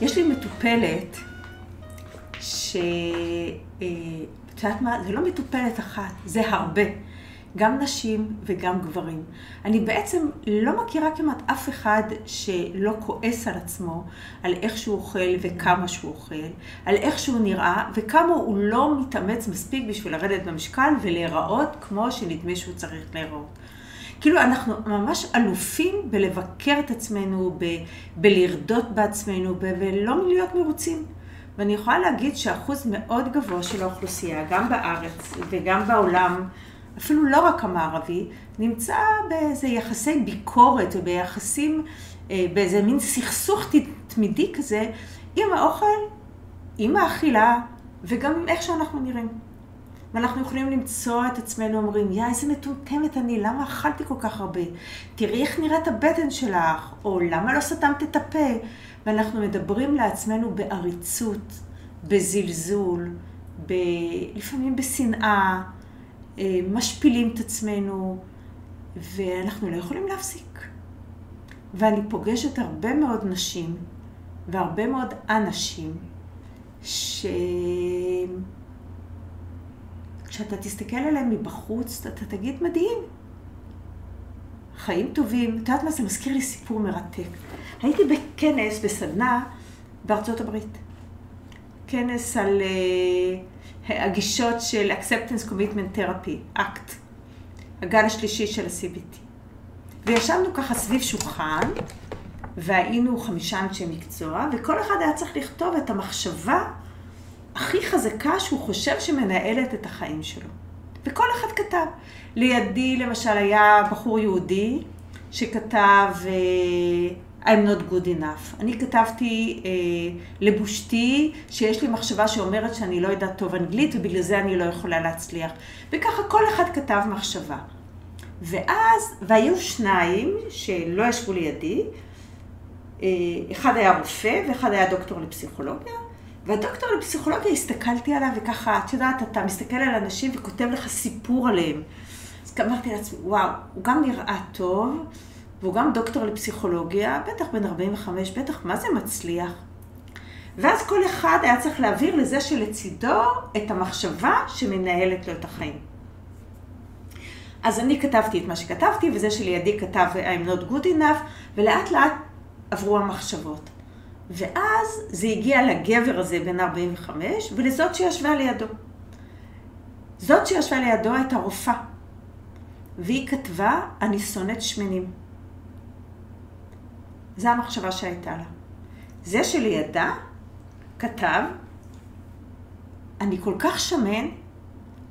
יש לי מטופלת ש... את יודעת מה? זה לא מטופלת אחת, זה הרבה. גם נשים וגם גברים. אני בעצם לא מכירה כמעט אף אחד שלא כועס על עצמו, על איך שהוא אוכל וכמה שהוא אוכל, על איך שהוא נראה וכמה הוא לא מתאמץ מספיק בשביל לרדת במשקל ולהיראות כמו שנדמה שהוא צריך להיראות. כאילו אנחנו ממש אלופים בלבקר את עצמנו, בלרדות בעצמנו, ולא להיות מרוצים. ואני יכולה להגיד שאחוז מאוד גבוה של האוכלוסייה, גם בארץ וגם בעולם, אפילו לא רק המערבי, נמצא באיזה יחסי ביקורת, ביחסים, באיזה מין סכסוך תמידי כזה, עם האוכל, עם האכילה, וגם עם איך שאנחנו נראים. ואנחנו יכולים למצוא את עצמנו, אומרים, יא, איזה מטומטמת אני, למה אכלתי כל כך הרבה? תראי איך נראית הבטן שלך, או למה לא סתמת את הפה? ואנחנו מדברים לעצמנו בעריצות, בזלזול, לפעמים בשנאה, משפילים את עצמנו, ואנחנו לא יכולים להפסיק. ואני פוגשת הרבה מאוד נשים, והרבה מאוד אנשים, כשאתה תסתכל עליהם מבחוץ, אתה תגיד מדהים. חיים טובים, את יודעת מה? זה מזכיר לי סיפור מרתק. הייתי בכנס, בסדנה, בארצות הברית. כנס על... הגישות של Acceptance Commitment Therapy, אקט, הגל השלישי של ה-CBT. וישבנו ככה סביב שולחן, והיינו 5 אנשי מקצוע, וכל אחד היה צריך לכתוב את המחשבה הכי חזקה שהוא חושב שמנהלת את החיים שלו. וכל אחד כתב. לידי, למשל, היה בחור יהודי שכתב I'm not good enough. אני כתבתי לבושתי שיש לי מחשבה שאומרת שאני לא יודעת טוב אנגלית ובגלל זה אני לא יכולה להצליח. וככה כל אחד כתב מחשבה. והיו 2 שלא ישבו לידי. אחד היה רופא ואחד היה דוקטור לפסיכולוגיה. והדוקטור לפסיכולוגיה הסתכלתי עליו וככה, את יודעת, אתה מסתכל על אנשים וכותב לך סיפור עליהם. אז אמרתי לעצמי, וואו, הוא גם נראה טוב. והוא גם דוקטור לפסיכולוגיה, בטח בן 45, בטח מה זה מצליח. ואז כל אחד היה צריך להעביר לזה שלצידו את המחשבה שמנהלת לו את החיים. אז אני כתבתי את מה שכתבתי, וזה שלידי כתב I'm not good enough, ולאט לאט עברו המחשבות. ואז זה הגיע לגבר הזה בן 45, ולזאת שישבה לידו. זאת שישבה לידו הייתה רופאה, והיא כתבה אני שונאת שמנים. זו המחשבה שהייתה לה. זה שלידה כתב, אני כל כך שמן,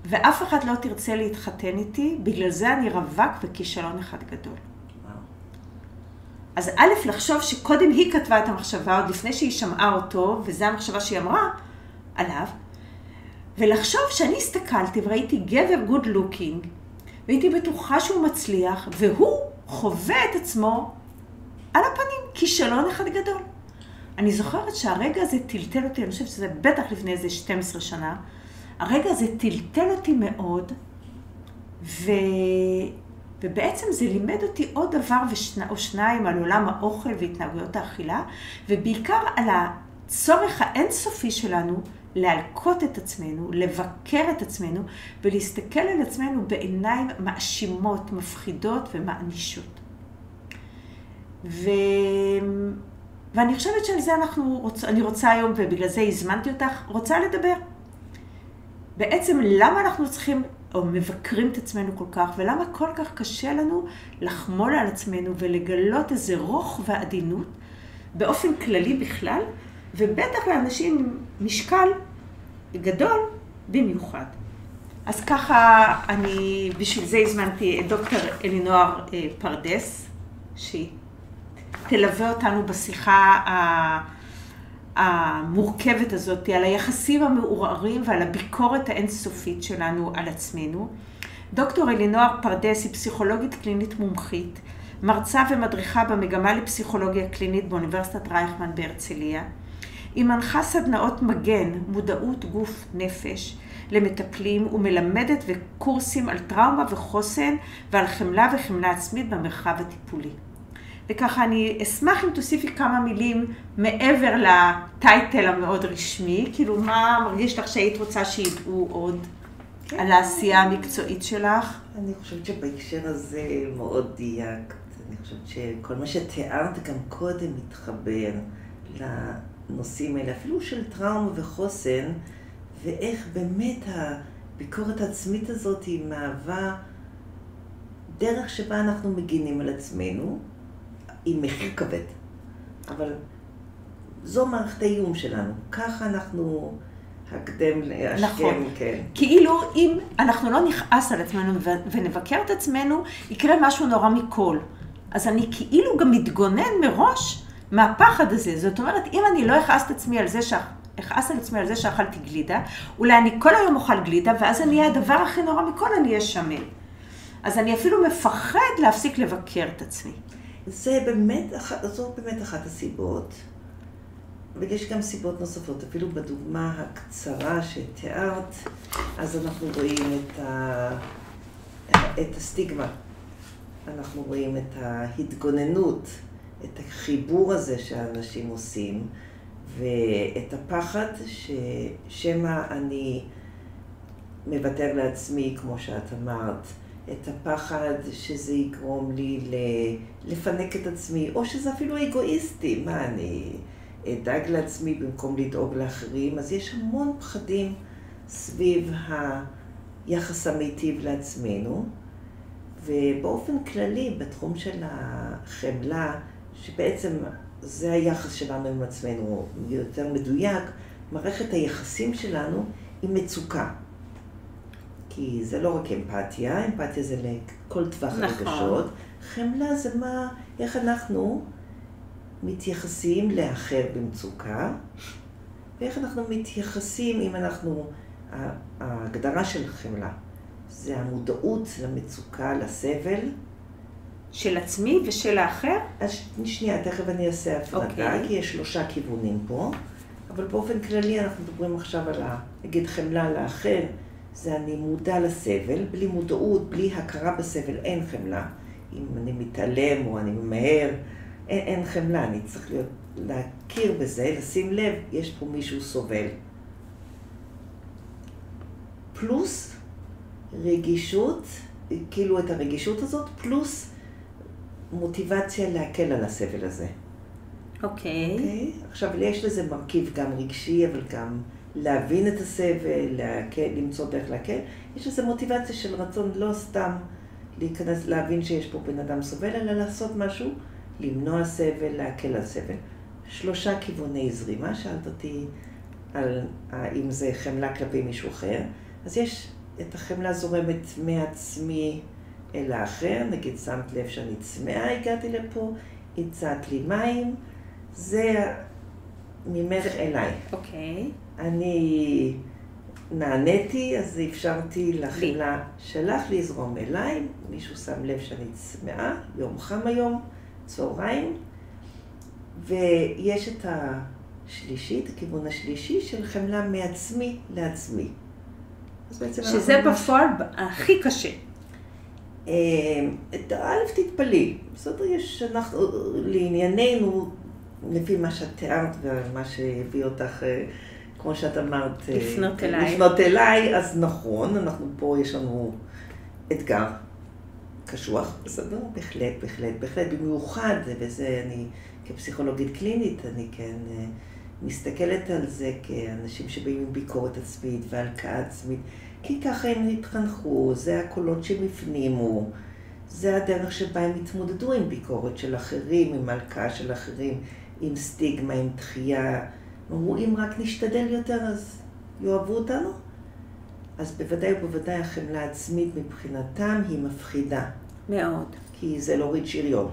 ואף אחד לא תרצה להתחתן איתי, בגלל זה אני רווק וכישלון אחד גדול. אז א', לחשוב שקודם היא כתבה את המחשבה, עוד לפני שהיא שמעה אותו, וזו המחשבה שהיא אמרה עליו, ולחשוב שאני הסתכלתי וראיתי גבר גוד לוקינג, והייתי בטוחה שהוא מצליח, והוא חווה את עצמו, על הפנים, כישלון אחד גדול. אני זוכרת שהרגע הזה טלטל אותי, אני חושבת שזה בטח לפני איזה 12 שנה, הרגע הזה טלטל אותי מאוד, ובעצם זה לימד אותי עוד דבר או שניים על עולם האוכל והתנהגויות האכילה, ובעיקר על הצורך האינסופי שלנו להלקות את עצמנו, לבקר את עצמנו, ולהסתכל על עצמנו בעיניים מאשימות, מפחידות ומענישות. ואני חושבת שעל זה אני רוצה היום, ובגלל זה הזמנתי אותך, רוצה לדבר. בעצם למה אנחנו צריכים, או מבקרים את עצמנו כל כך, ולמה כל כך קשה לנו לחמול על עצמנו ולגלות איזה רוך ועדינות, באופן כללי בכלל, ובטח לאנשים עם משקל גדול במיוחד. אז ככה, בשביל זה הזמנתי את דוקטור אלינוער פרדס, שהיא תלווה אותנו בשיחה המורכבת הזאת, על היחסים המעורערים ועל הביקורת האינסופית שלנו על עצמנו. דוקטור אלינוער פרדס היא פסיכולוגית קלינית מומחית, מרצה ומדריכה במגמה לפסיכולוגיה קלינית באוניברסיטת רייכמן בהרצליה. היא מנחה סדנאות מגן, מודעות גוף נפש, למטפלים ומלמדת וקורסים על טראומה וחוסן ועל חמלה וחמלה עצמית במרחב הטיפולי. וככה אני אשמח אם תוסיפי כמה מילים מעבר לטייטל המאוד רשמי, כאילו מה מרגיש לך שהיית רוצה שידעו עוד על העשייה המקצועית שלך? אני חושבת שבהקשר הזה מאוד דייקת, אני חושבת שכל מה שתיארת גם קודם מתחבר לנושאים האלה, אפילו של טראומה וחוסן, ואיך באמת הביקורת העצמית הזאת היא מהווה דרך שבה אנחנו מגינים על עצמנו, עם מחיר כבד, אבל זו מערכת האיום שלנו, ככה אנחנו הקדם להשכם, נכון. כן. כאילו אם אנחנו לא נכעס על עצמנו ונבקר את עצמנו, יקרה משהו נורא מכל. אז אני כאילו גם מתגונן מראש מהפחד הזה. זאת אומרת, אם אני לא אכעס את עצמי על זה שאכלתי גלידה, אולי אני כל היום אוכל גלידה, ואז אני אהיה הדבר הכי נורא מכל, אני אהיה שמן. אז אני אפילו מפחד להפסיק לבקר את עצמי. זו באמת אחת הסיבות, ויש גם סיבות נוספות, אפילו בדוגמה הקצרה שתיארת, אז אנחנו רואים את הסטיגמה, אנחנו רואים את ההתגוננות, את החיבור הזה שהאנשים עושים, ואת הפחד ששמה אני מוותר לעצמי, כמו שאת אמרת, את הפחד שזה יגרום לי לפנק את עצמי, או שזה אפילו אגואיסטי, מה אני אדאג לעצמי במקום לדאוג לאחרים, אז יש המון פחדים סביב היחס המיטיב לעצמנו, ובאופן כללי בתחום של החמלה, שבעצם זה היחס שלנו עם עצמנו יותר מדויק, מערכת היחסים שלנו היא מצוקה. כי זה לא רק אמפתיה, אמפתיה זה לכל טווח הרגשות. חמלה זה מה, איך אנחנו מתייחסים לאחר במצוקה, ואיך אנחנו מתייחסים אם אנחנו, ההגדרה של חמלה, זה המודעות למצוקה, לסבל. של עצמי ושל האחר? אז שנייה, תכף אני אעשה הפרדה, כי יש שלושה כיוונים פה, אבל באופן כללי אנחנו מדברים עכשיו על, נגיד חמלה לאחר, זה אני מודע לסבל, בלי מודעות, בלי הכרה בסבל, אין חמלה. אם אני מתעלם או אני ממהר, אין חמלה, אני צריך להכיר בזה, לשים לב, יש פה מישהו סובל. פלוס רגישות, כאילו את הרגישות הזאת, פלוס מוטיבציה להקל על הסבל הזה. אוקיי. עכשיו, יש לזה מרכיב גם רגשי, אבל גם להבין את הסבל, למצוא דרך להקל. יש איזו מוטיבציה של רצון לא סתם להיכנס, להבין שיש פה בן אדם סובל, אלא לעשות משהו, למנוע סבל, להקל על סבל. שלושה כיווני זרימה, שאלת אותי על אם זה חמלה כלפי מישהו אחר. אז יש את החמלה זורמת מעצמי אל האחר, נגיד שמת לב שאני צמאה, הגעתי לפה, הצעת לי מים, זה ממך אליי. אוקיי. אני נעניתי, אז אפשרתי לחמלה שלך לזרום אליי, מישהו שם לב שאני צמאה, יום חם היום, צהריים, ויש את השלישית, הכיוון השלישי של חמלה מעצמי לעצמי. שזה בפועל הכי קשה. א' תתפלאי, בסדר, יש, אנחנו, לענייננו, לפי מה שאת תיארת ומה שהביא אותך, כמו שאת אמרת, לפנות אליי, אז נכון, אנחנו פה, יש לנו אתגר קשוח, בסדר? בהחלט, במיוחד, וזה אני כפסיכולוגית קלינית, אני כן מסתכלת על זה כאנשים שבאים עם ביקורת עצמית והלקאה עצמית, כי ככה הם התחנכו, זה הקולות שהם הפנימו, זה הדרך שבה הם התמודדו עם ביקורת של אחרים, עם הלקאה של אחרים, עם סטיגמה, עם דחייה. אמרו, אם רק נשתדל יותר, אז יאהבו אותנו? אז בוודאי ובוודאי החמלה העצמית מבחינתם היא מפחידה. מאוד. כי זה להוריד שריון.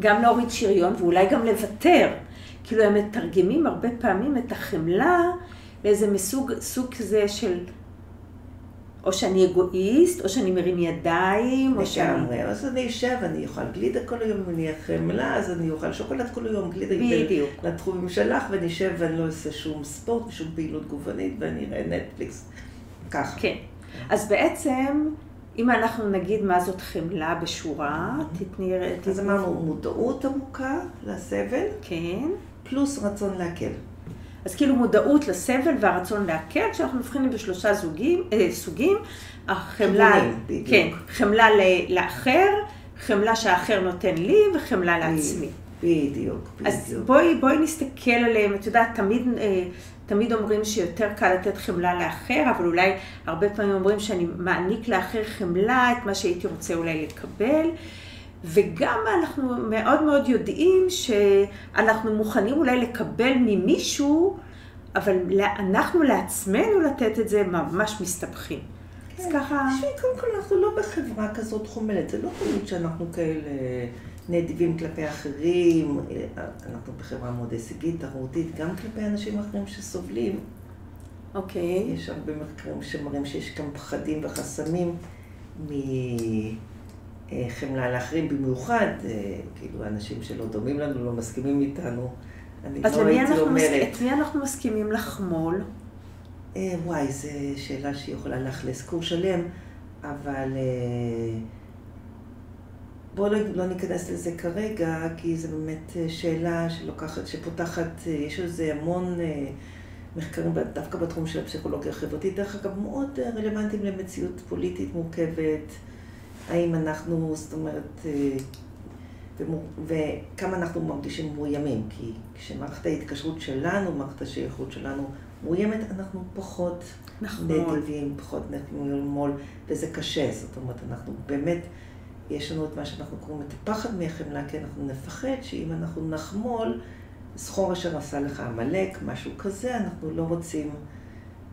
גם להוריד שריון ואולי גם לוותר. כאילו הם מתרגמים הרבה פעמים את החמלה לאיזה מסוג, סוג כזה של או שאני אגואיסט, או שאני מרים ידיים, או שאני... לגמרי, אז אני אשב, אני אוכל גלידה כל היום, אני חמלה, אז אני אוכל שוקולד כל היום, גלידה בדיוק. לתחומים שלך, ואני אשב ואני לא אעשה שום ספורט, שום פעילות גופנית, ואני אראה נטפליקס. ככה. כן. אז בעצם אם אנחנו נגיד מה זאת חמלה בשורה, תתני... אז אמרנו מודעות עמוקה לסבל, כן. פלוס רצון להקל. אז כאילו מודעות לסבל והרצון להקל, כשאנחנו מבחינים בשלושה סוגים, החמלה... כן, חמלה לאחר, חמלה שהאחר נותן לי וחמלה לעצמי. בדיוק, בדיוק. אז בואי נסתכל עליהם, את יודעת, תמיד אומרים שיותר קל לתת חמלה לאחר, אבל אולי הרבה פעמים אומרים שאני מעניק לאחר חמלה, את מה שהייתי רוצה אולי לקבל, וגם אנחנו מאוד מאוד יודעים שאנחנו מוכנים אולי לקבל ממישהו, אבל אנחנו לעצמנו לתת את זה ממש מסתבכים. אז ככה... קודם כל אנחנו לא בחברה כזאת חומלת, זה לא חומלת שאנחנו כאלה... נדיבים כלפי אחרים, אנחנו בחברה מאוד הישגית, תחרותית, גם כלפי אנשים אחרים שסובלים. אוקיי. יש הרבה מחקרים שמראים שיש גם פחדים וחסמים מחמלה לאחרים, במיוחד, כאילו אנשים שלא דומים לנו, לא מסכימים איתנו. אז את מי אנחנו מסכימים לחמול? וואי, זו שאלה שהיא יכולה לאכלס קורס שלם, אבל... בואו לא ניכנס לזה כרגע, כי זו באמת שאלה שלוקחת, שפותחת, יש לזה המון מחקרים דווקא בתחום של הפסיכולוגיה החברתית, דרך אגב מאוד רלוונטיים למציאות פוליטית מורכבת, האם אנחנו, זאת אומרת, וכמה אנחנו מרגישים מאוימים, כי כשמערכת ההתקשרות שלנו, מערכת השייכות שלנו מאוימת, אנחנו פחות נדיבים, פחות נדיבים, וזה קשה, זאת אומרת, אנחנו באמת, יש לנו את מה שאנחנו קוראים את הפחד מהחמלה, כי אנחנו נפחד שאם אנחנו נחמול, זכור אשר עשה לך המלאק, משהו כזה, אנחנו לא רוצים.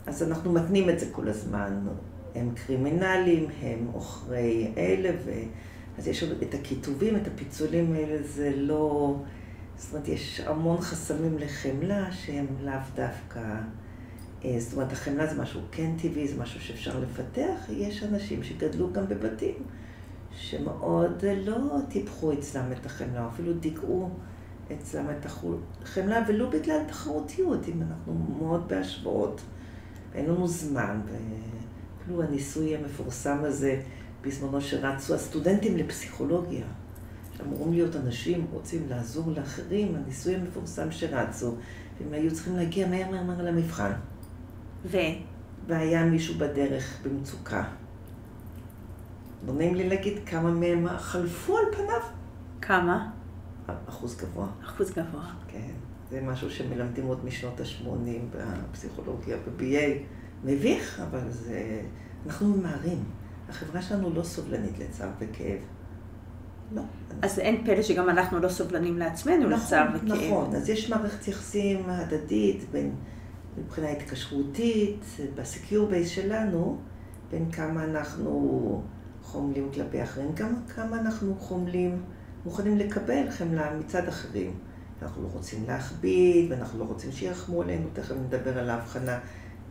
אז אנחנו מתנים את זה כל הזמן. הם קרימינלים, הם אוכרי אלה, אז יש את הכיתובים, את הפיצולים האלה, זה לא... זאת אומרת, יש המון חסמים לחמלה שהם לאו דווקא... זאת אומרת, החמלה זה משהו כן טבעי, זה משהו שאפשר לפתח. יש אנשים שגדלו גם בבתים. שמאוד לא טיפחו אצלם את החמלה, אפילו דיכאו אצלם את החמלה, ולא בגלל תחרותיות, אם אנחנו מאוד בהשוואות, אין לנו זמן, ואפילו הניסוי המפורסם הזה, בזמנו שרצו הסטודנטים לפסיכולוגיה, שאמורים להיות אנשים, רוצים לעזור לאחרים, הניסוי המפורסם שרצו, והם היו צריכים להגיע מהר למבחן. והיה מישהו בדרך במצוקה. לא נעים לי להגיד כמה מהם חלפו על פניו. כמה? אחוז גבוה. כן. זה משהו שמלמדים עוד משנות ה-80 בפסיכולוגיה, ב-BA. מביך, אבל זה... אנחנו ממהרים. החברה שלנו לא סובלנית לצער וכאב. לא. אז אין פלא שגם אנחנו לא סובלנים לעצמנו לצער וכאב. נכון. אז יש מערכת יחסים הדדית מבחינה התקשרותית, ב-secure base שלנו, בין כמה אנחנו... חומלים כלפי אחרים, גם כמה אנחנו חומלים, מוכנים לקבל חמלה מצד אחרים. אנחנו לא רוצים להכביד, ואנחנו לא רוצים שירחמו עלינו, תכף נדבר על ההבחנה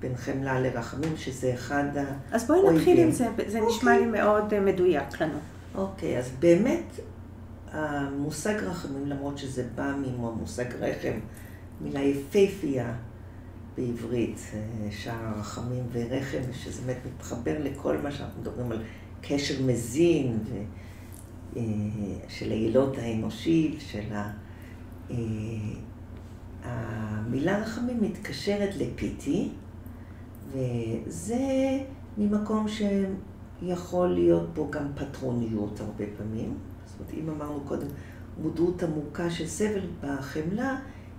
בין חמלה לרחמים, שזה אחד האויבים. אז בואי נתחיל עם זה, זה נשמע לי מאוד מדויק לנו. אוקיי, אז באמת, המושג רחמים, למרות שזה בא ממושג רחם, מילה יפהפייה בעברית, שער רחמים ורחם, שזה באמת מתחבר לכל מה שאנחנו מדברים על... קשר מזין של העילות האנושי, של המילה רחמים מתקשרת לפיטי, וזה ממקום שיכול להיות בו גם פטרוניות הרבה פעמים. זאת אומרת, אם אמרנו קודם, מודעות עמוקה של סבל בחמלה,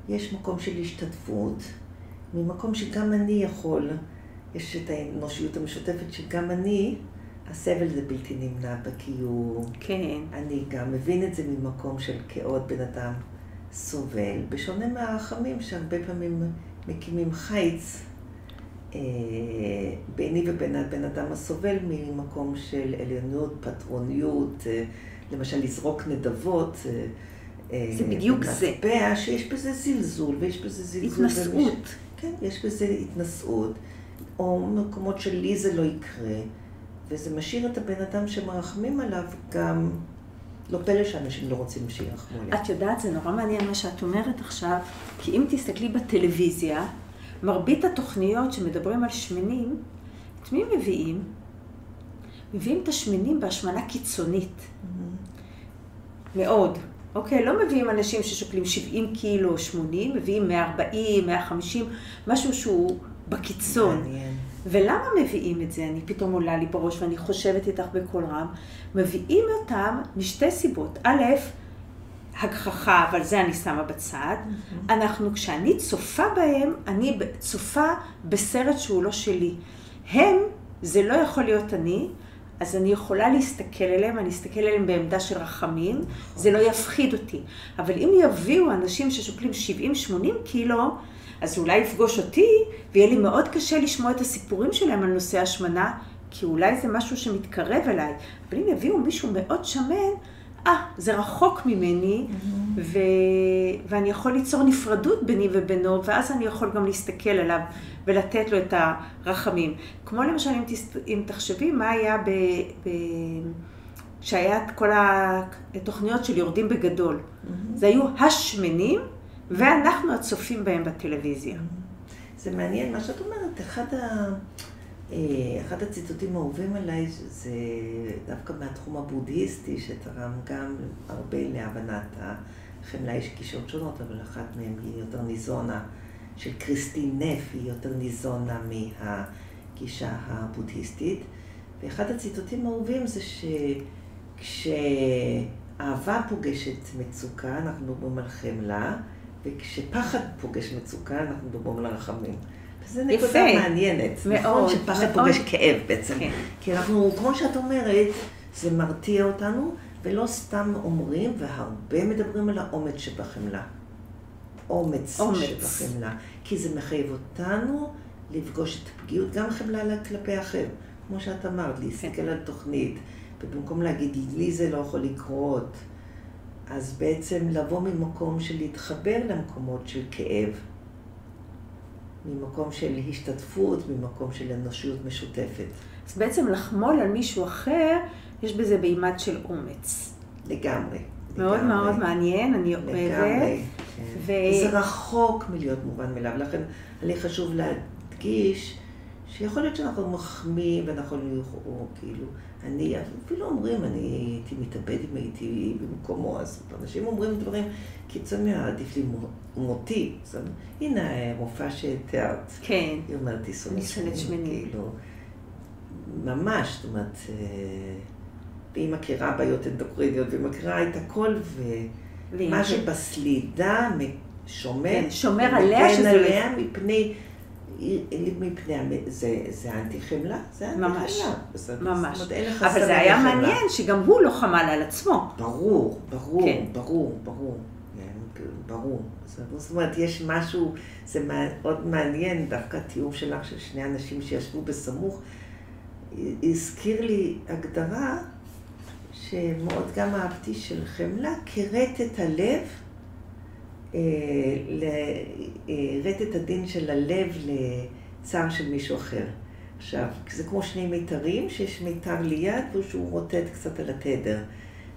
יש מקום של השתתפות, ממקום שגם אני יכול, יש את האנושיות המשותפת שגם אני, הסבל זה בלתי נמנע בקיום. כן. אני גם מבין את זה ממקום של כעוד בן אדם סובל. בשונה מהרחמים שהרבה פעמים מקימים חיץ ביני ובין הבן אדם הסובל ממקום של עליונות, פטרוניות, למשל לזרוק נדבות. זה בדיוק זה. שיש בזה זלזול ויש בזה זלזול. התנסות. כן, יש בזה התנסות. או מקומות שלי זה לא יקרה. וזה משאיר את הבן אדם שמרחמים עליו גם, לא פלא שאנשים לא רוצים שירחמו עליו. את יודעת, זה נורא מעניין מה שאת אומרת עכשיו, כי אם תסתכלי בטלוויזיה, מרבית התוכניות שמדברים על שמנים, את מי מביאים? מביאים תשמינים בהשמנה קיצונית. מאוד. אוקיי, לא מביאים אנשים ששוקלים 70 קילו, 80, מביאים 140, 150, משהו שהוא בקיצון. ולמה מביאים את זה? אני פתאום עולה לי בראש ואני חושבת איתך בכל רם. מביאים אותם משתי סיבות. א', הגחכה, אבל זה אני שמה בצד. אנחנו, כשאני צופה בהם, אני צופה בסרט שהוא לא שלי. הם, זה לא יכול להיות אני, אז אני יכולה להסתכל אליהם, אני אסתכל אליהם בעמדה של רחמים, זה לא יפחיד אותי. אבל אם יביאו אנשים ששוקלים 70-80 קילו, אז אולי יפגוש אותי, ויהיה לי מאוד קשה לשמוע את הסיפורים שלהם על נושא השמנה, כי אולי זה משהו שמתקרב אליי. אבל אם יביאו מישהו מאוד שמן, זה רחוק ממני, ואני יכול ליצור נפרדות ביני ובינו, ואז אני יכול גם להסתכל עליו ולתת לו את הרחמים. כמו למשל, אם תחשבי מה היה שהיה את כל התוכניות של יורדים בגדול. זה היו השמנים, ואנחנו הצופים בהם בטלוויזיה. זה מעניין מה שאת אומרת. אחד הציטוטים האהובים עליי, זה דווקא מהתחום הבודהיסטי, שתרם גם הרבה להבנת החמלה. יש גישות שונות, אבל אחת מהן היא יותר ניזונה, של קריסטין נף, היא יותר ניזונה מהגישה הבודהיסטית. ואחד הציטוטים האהובים זה שכשאהבה פוגשת מצוקה, אנחנו מדברים על חמלה, וכשפחד פוגש מצוקה, אנחנו מדברים על הרחמים. זה נקודה מעניינת, נכון, שפחד פוגש כאב בעצם. כי אנחנו, כמו שאת אומרת, זה מרתיע אותנו, ולא סתם אומרים, והרבה מדברים על האומץ שבחמלה. אומץ שבחמלה. כי זה מחייב אותנו לפגוש את פגיעות, גם חמלה כלפי האחר. כמו שאת אמרת, להסתכל על תוכנית, ובמקום להגיד, לי זה לא יכול לקרות, אז בעצם לבוא ממקום של להתחבר למקומות של כאב. ממקום של השתתפות, ממקום של אנושיות משותפת. אז בעצם לחמול על מישהו אחר, יש בזה בימד של אומץ. לגמרי. מאוד מאוד מעניין, אני אומרת. לגמרי. זה רחוק מלהיות מובן מאליו, לכן לי חשוב להדגיש שיכול להיות שאנחנו מחמיאים ואנחנו או כאילו, אני אפילו אומרים, אני הייתי מתאבד אם הייתי במקומו, אז אנשים אומרים דברים, קיצוני, עדיף לי מותי. הנה, מופע שתיארת. כן. היא אומרת, ניסולת שמנים. כאילו, ממש, זאת אומרת, והיא מכירה בעיות אנדוקריניות, והיא מכירה את הכל, ומה שבסלידה שומר, שומר עליה, שזה עליה מפני... זה האנטי-חמלה? זה האנטי-חמלה. ממש. אבל זה היה מעניין שגם הוא לא חמל על עצמו. ברור, ברור, ברור, ברור. ברור. זאת אומרת, יש משהו, זה מאוד מעניין, דווקא התיאור שלך של שני אנשים שישבו בסמוך, הזכיר לי הגדרה שמאוד גם אהבתי של חמלה, כרת את הלב, לראות את הדין של הלב לצער של מישהו אחר. עכשיו, זה כמו שני מיתרים, שיש מיתר ליד ושהוא רוטט קצת על התדר.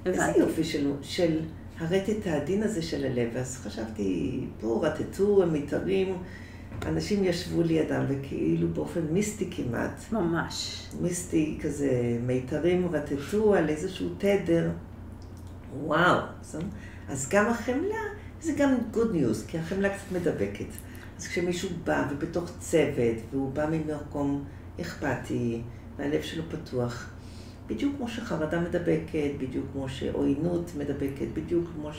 איזה יופי של הרטט הדין הזה של הלב. אז חשבתי, פה רטטו המיתרים, אנשים ישבו לידם וכאילו באופן מיסטי כמעט. ממש. מיסטי כזה, מיתרים רטטו על איזשהו תדר. וואו. אז גם החמלה, זה גם good news, כי החמלה קצת מדבקת. אז כשמישהו בא ובתוך צוות, והוא בא ממקום אכפתי, והלב שלו פתוח, בדיוק כמו שחרדה מדבקת, בדיוק כמו שעוינות מדבקת, בדיוק כמו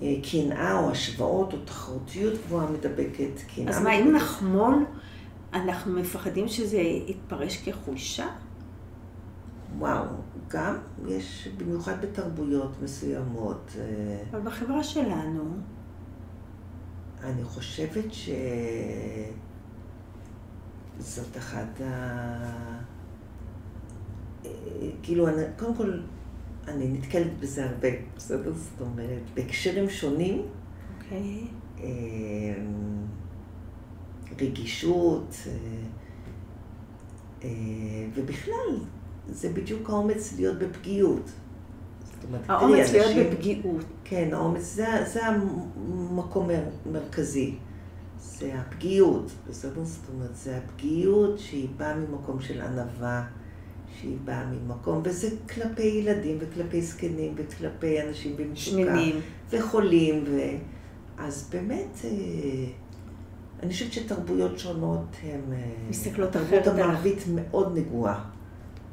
שקנאה או השוואות או תחרותיות גבוהה מדבקת, קנאה... אז מה, אם נחמול, אנחנו מפחדים שזה יתפרש כחולשה? וואו, גם יש במיוחד בתרבויות מסוימות. אבל בחברה שלנו? אני חושבת שזאת אחת כאילו, קודם כל, אני נתקלת בזה הרבה, בסדר? זאת אומרת, בהקשרים שונים. אוקיי. רגישות, ובכלל, זה בדיוק האומץ להיות בפגיעות. האומץ להיות בפגיעות. כן, האומץ, זה המקום מרכזי. זה הפגיעות. זאת אומרת, זה הפגיעות שהיא באה ממקום של ענווה, שהיא באה ממקום, וזה כלפי ילדים וכלפי זקנים וכלפי אנשים במצוקה וחולים, אז באמת אני חושבת שתרבויות שונות הן מסתכלות אחרת. תרבות המערבית מאוד נגועה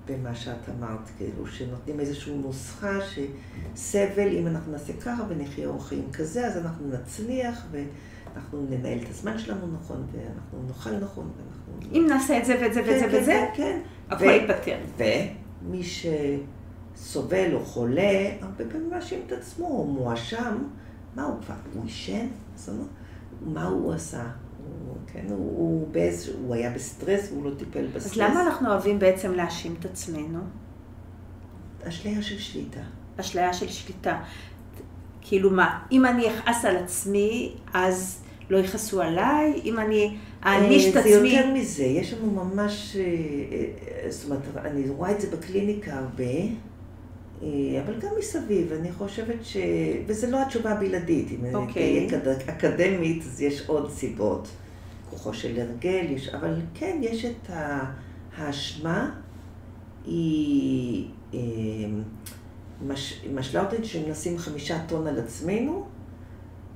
במה שאת אמרת, כאילו שנותנים איזושהי נוסחה שסבל, אם אנחנו נעשה ככה ונחיה אורחיים כזה, אז אנחנו נצליח ואנחנו ננהל את הזמן שלנו נכון, ואנחנו נאכל נכון, ואנחנו... אם נעשה את זה ואת זה ואת זה ואת זה, הכל ייפתר. ומי שסובל או חולה, הרבה פעמים מאשים את עצמו, הוא מואשם, מה הוא כבר? הוא ישן? מה הוא עשה? הוא היה בסטרס, והוא לא טיפל בסטרס. אז למה אנחנו אוהבים בעצם להאשים את עצמנו? אשליה של שליטה. אשליה של שליטה. כאילו מה, אם אני אכעס על עצמי, אז לא יכעסו עליי, אם אני אעניש את עצמי... זה יותר מזה, יש לנו ממש... זאת אומרת, אני רואה את זה בקליניקה הרבה, אבל גם מסביב, אני חושבת ש... וזה לא התשובה הבלעדית, אם אני אקדמית, אז יש עוד סיבות. כוחו של הרגל, אבל כן, יש את האשמה, היא משלה אותנו שמנסים 5 טון על עצמנו,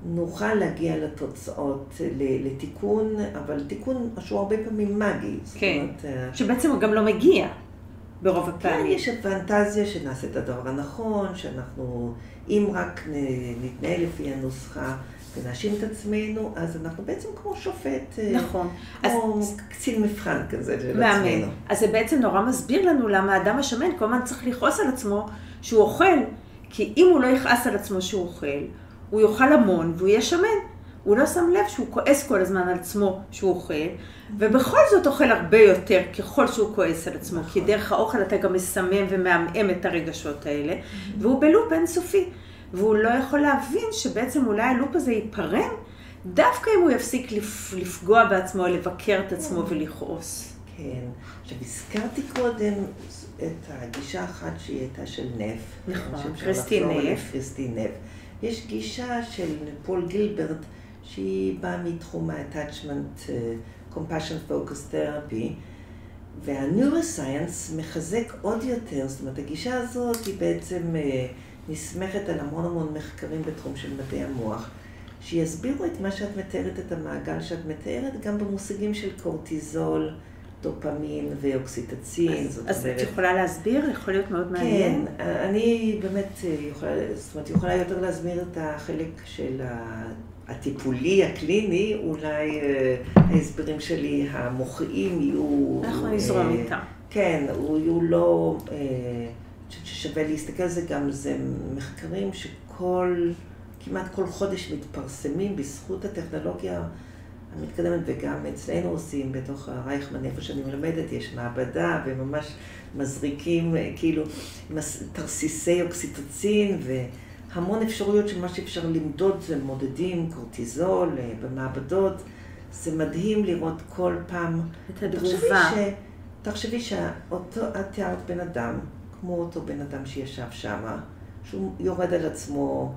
נוכל להגיע לתוצאות, לתיקון, אבל תיקון שהוא הרבה פעמים מגי. כן, שבעצם הוא גם לא מגיע. ברוב הפעמים. כן, יש הפנטזיה שנעשה את הדבר הנכון, שאנחנו, אם רק נתנהל לפי הנוסחה ונאשים את עצמנו, אז אנחנו בעצם כמו שופט, נכון. כמו אז... קצין מבחן כזה של מאמן. עצמנו. אז זה בעצם נורא מסביר לנו למה האדם השמן כל הזמן צריך לכעוס על עצמו שהוא אוכל, כי אם הוא לא יכעס על עצמו שהוא אוכל, הוא יאכל המון והוא יהיה שמן. הוא לא שם לב שהוא כועס כל הזמן על עצמו שהוא אוכל, ובכל זאת אוכל הרבה יותר ככל שהוא כועס על עצמו, כי דרך האוכל אתה גם מסמם ומעמעם את הרגשות האלה, והוא בלופ אינסופי, והוא לא יכול להבין שבעצם אולי הלופ הזה ייפרם, דווקא אם הוא יפסיק לפגוע בעצמו, לבקר את עצמו ולכעוס. כן, עכשיו הזכרתי קודם את הגישה אחת שהיא הייתה של נף. נכון, כריסטין נף. כריסטין נף. יש גישה של פול גילברט, שהיא באה מתחום ה-Attachment Compassion Focus Therapy, וה-Neuroscience מחזק עוד יותר, זאת אומרת, הגישה הזאת היא בעצם נסמכת על המון המון מחקרים בתחום של מדעי המוח, שיסבירו את מה שאת מתארת, את המעגל שאת מתארת, גם במושגים של קורטיזול, דופמין ואוקסיטצין. אז את יכולה להסביר? יכול להיות מאוד מעניין. כן, אני באמת יכולה, זאת אומרת, יכולה יותר להסביר את החלק של הטיפולי, הקליני, אולי ההסברים שלי המוחיים יהיו... אנחנו נזרום איתם. כן, יהיו לא... ששווה להסתכל על זה גם, זה מחקרים שכל, כמעט כל חודש מתפרסמים בזכות הטכנולוגיה המתקדמת, וגם אצלנו עושים בתוך הרייכמן, איפה שאני מלמדת, יש מעבדה, וממש מזריקים כאילו תרסיסי אוקסיטוצין, והמון אפשרויות של מה שאפשר למדוד, זה מודדים, קורטיזול, במעבדות, זה מדהים לראות כל פעם. את הדרובה. תחשבי שאת תיארת בן אדם, כמו אותו בן אדם שישב שם, שהוא יורד על עצמו,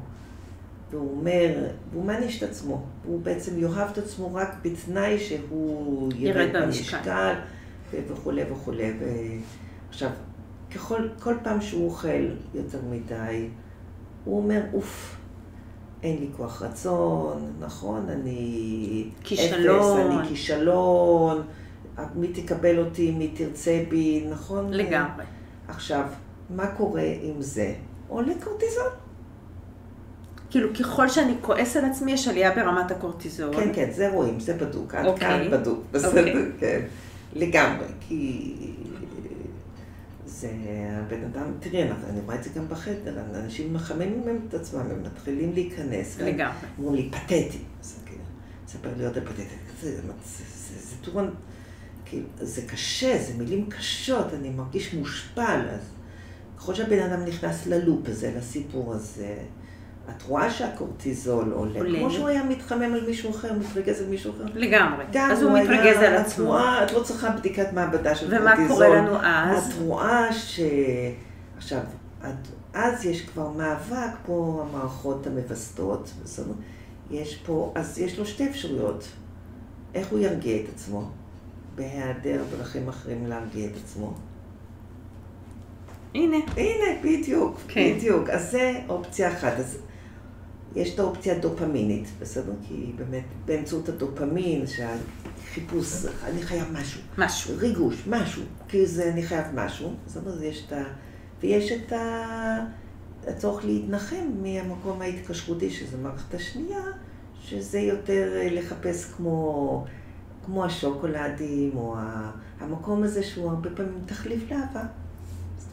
והוא אומר, והוא מעניש את עצמו, הוא בעצם יאהב את עצמו רק בתנאי שהוא ירד במשקל וכו' וכו'. עכשיו, כל פעם שהוא אוכל יותר מדי, הוא אומר, אוף, אין לי כוח רצון, נכון, אני... כישלון. אני כישלון, מי תקבל אותי, מי תרצה בי, נכון? לגמרי. עכשיו, מה קורה עם זה? עולה קורטיזון. כאילו, ככל שאני כועס על עצמי, יש עלייה ברמת הקורטיזול. כן, כן, זה רואים, זה בדוק, עד כאן בדוק, בסדר, כן. לגמרי, כי זה הבן אדם, תראי, אני רואה את זה גם בחדר, אנשים מחממים את עצמם, הם מתחילים להיכנס. לגמרי. אומרים לי, פתטי. אז כאילו, ספר לי עוד הפתטי, זה טורן, כאילו, זה קשה, זה מילים קשות, אני מרגיש מושפל. ככל שהבן אדם נכנס ללופ הזה, לסיפור הזה, את רואה שהקורטיזול עולה, כמו שהוא היה מתחמם על מישהו אחר, מתרגז על מישהו אחר. לגמרי, אז הוא מתרגז על עצמו. את לא צריכה בדיקת מעבדה של קורטיזול. ומה קורה לנו אז? את רואה ש... עכשיו, אז יש כבר מאבק פה המערכות המבסטות, יש פה, אז יש לו 2 אפשרויות. איך הוא ירגיע את עצמו? בהיעדר דרכים אחרים להרגיע את עצמו. הנה. הנה, בדיוק, בדיוק. אז זה אופציה אחת. אז יש את האופציה הדופמינית, בסדר? כי באמת באמצעות הדופמין, שהחיפוש, אני חייב משהו. משהו. ריגוש, משהו. כי זה אני חייב משהו. זאת אומרת, יש את ה... ויש את הצורך להתנחם מהמקום ההתקשרותי, שזה מערכת השנייה, שזה יותר לחפש כמו... כמו השוקולדים, או המקום הזה שהוא הרבה פעמים תחליף לאהבה.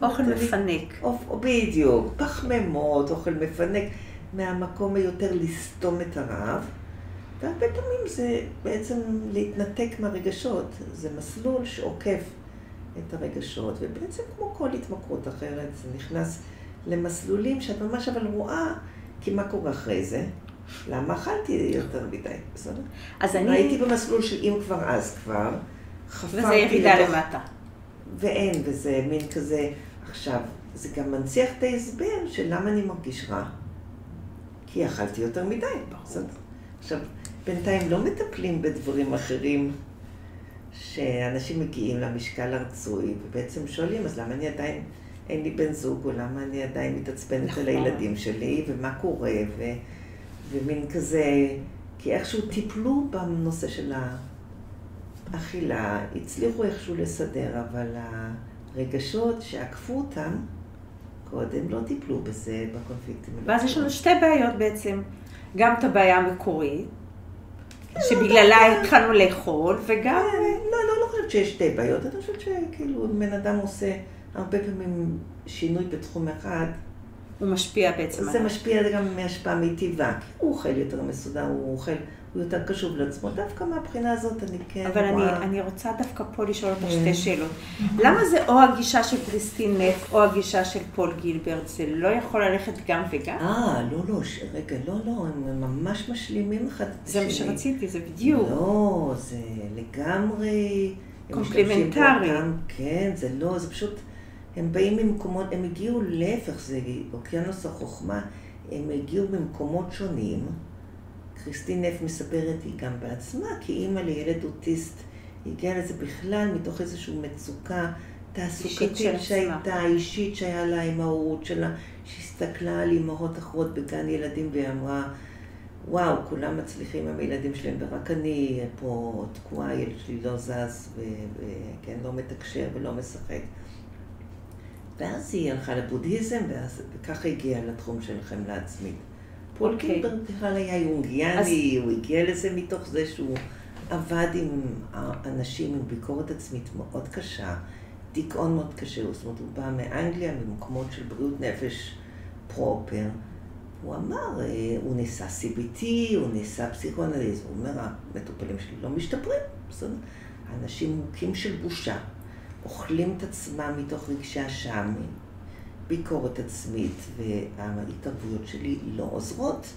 אוכל מפנק. בדיוק, פחמימות, אוכל מפנק, מהמקום היותר לסתום את הרעב. והרבה פעמים זה בעצם להתנתק מהרגשות. זה מסלול שעוקף את הרגשות, ובעצם כמו כל התמכרות אחרת, זה נכנס למסלולים שאת ממש אבל רואה, כי מה קורה אחרי זה? למה אכלתי יותר מדי, בסדר? אז אני... הייתי במסלול של אם כבר אז כבר, חפרתי... וזה ירידה למטה. ואין, וזה מין כזה... עכשיו, זה גם מנציח את ההסבר של למה אני מרגיש רע. כי אכלתי יותר מדי, בסדר? עכשיו, בינתיים לא מטפלים בדברים אחרים שאנשים מגיעים למשקל הרצוי, ובעצם שואלים, אז למה אני עדיין... אין לי בן זוג, או למה אני עדיין מתעצבנת על הילדים שלי, ומה קורה, ו... ומין כזה, כי איכשהו טיפלו בנושא של האכילה, הצליחו איכשהו לסדר, אבל הרגשות שעקפו אותם קודם לא טיפלו בזה בקונפליקטים. ואז יש לנו שתי בעיות בעצם, גם את הבעיה המקורית, שבגללה התחלנו לאכול, וגם... לא חושבת שיש שתי בעיות, אני חושבת שכאילו, בן אדם עושה הרבה פעמים שינוי בתחום אחד, הוא משפיע בעצם. זה משפיע גם מהשפעה מטבעה. הוא אוכל יותר מסודר, הוא אוכל, הוא יותר קשוב לעצמו. דווקא מהבחינה הזאת אני כן... אבל אני רוצה דווקא פה לשאול אותך שתי שאלות. למה זה או הגישה של קריסטין נף או הגישה של פול גילברט? זה לא יכול ללכת גם וגם? לא, הם ממש משלימים אחד את השני. זה מה שרציתי, זה בדיוק. לא, זה לגמרי... קומפלימנטרי. כן, זה לא, זה פשוט... הם באים ממקומות, הם הגיעו להפך, זה אוקיינוס החוכמה, הם הגיעו ממקומות שונים. קריסטין נף מספרת, היא גם בעצמה, כי אימא לילד אוטיסט, היא הגיעה לזה בכלל מתוך איזושהי מצוקה תעסוקתית שהייתה, אישית שהיה לה האימהות שלה, שהסתכלה על אימהות אחרות בגן ילדים ואמרה, וואו, כולם מצליחים עם הילדים שלהם, ורק אני פה תקועה, הילד שלי לא זז, וכן, לא מתקשר ולא משחק. ואז היא הלכה לבודהיזם, וככה הגיעה לתחום של חמלה עצמית. פול גילברט בכלל היה יונגיאני, הוא הגיע לזה מתוך זה שהוא עבד עם אנשים עם ביקורת עצמית מאוד קשה, דיכאון מאוד קשה, זאת אומרת, הוא בא מאנגליה, ממקומות של בריאות נפש פרופר. הוא אמר, הוא ניסה CBT, הוא ניסה פסיכואנליזם, הוא אומר, המטופלים שלי לא משתפרים, בסדר? האנשים מוכים של בושה. אוכלים את עצמם מתוך רגשי השם, ביקורת עצמית, וההתערבויות שלי לא עוזרות.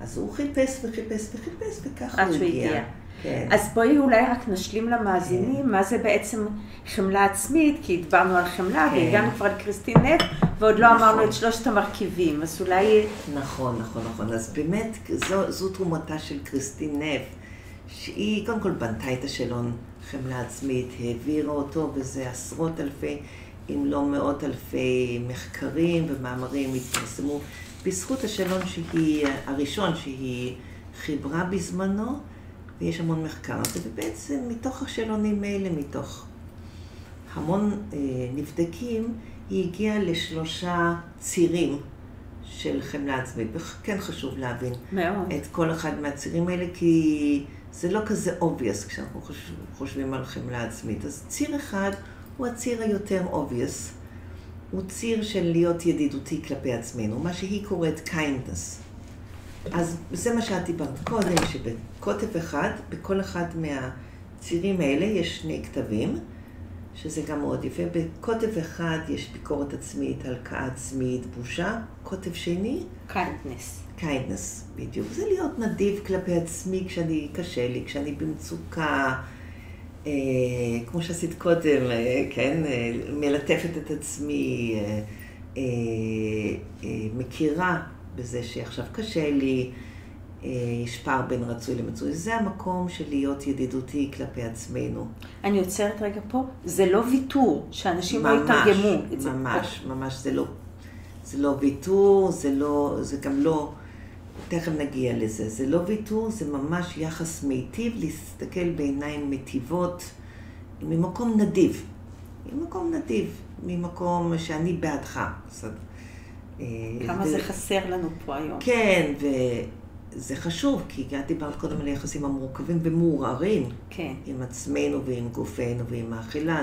אז הוא חיפש וחיפש וחיפש, וככה הוא הגיע. כן. אז בואי אולי רק נשלים למאזינים, כן. מה זה בעצם חמלה עצמית, כי הדברנו על חמלה, כן. והגענו כבר לקריסטין נף, ועוד לא אמרנו את שלושת המרכיבים, אז אולי... נכון. אז באמת, זו תרומתה של קריסטין נף, שהיא קודם כל בנתה את השאלון, חמלה עצמית, העבירה אותו, וזה עשרות אלפי, אם לא מאות אלפי מחקרים ומאמרים התפרסמו בזכות השאלון הראשון שהיא חיברה בזמנו, ויש המון מחקר. ובעצם מתוך השאלונים האלה, מתוך המון נבדקים, היא הגיעה לשלושה צירים של חמלה עצמית, וכן חשוב להבין מאוד. את כל אחד מהצירים האלה, כי... זה לא כזה obvious כשאנחנו חושבים על חמלה עצמית. אז ציר אחד הוא הציר היותר obvious. הוא ציר של להיות ידידותי כלפי עצמנו, מה שהיא קוראת kindness. אז זה מה שאת דיברת קודם, שבקוטב אחד, בכל אחד מהצירים האלה יש שני כתבים, שזה גם מאוד יפה. בקוטב אחד יש ביקורת עצמית, הלקאה עצמית, בושה. קוטב שני? kindness. kindness, בדיוק. זה להיות נדיב כלפי עצמי כשאני קשה לי, כשאני במצוקה, כמו שעשית קודם, כן? מלטפת את עצמי, מכירה בזה שעכשיו קשה לי, יש פער בין רצוי למצוי. זה המקום של להיות ידידותי כלפי עצמנו. אני יוצרת רגע פה, זה לא ויתור, שאנשים ממש, לא יתרגמו את זה. ממש, ממש, זה לא. זה לא ויתור, זה לא, זה גם לא, תכף נגיע לזה. זה לא ויתור, זה ממש יחס מיטיב, להסתכל בעיניים מטיבות, ממקום נדיב. ממקום נדיב, ממקום שאני בעדך. כמה זה חסר לנו פה היום. כן, זה חשוב, כי דיברת קודם על היחסים המורכבים ומעורערים עם עצמנו ועם גופנו ועם האכילה,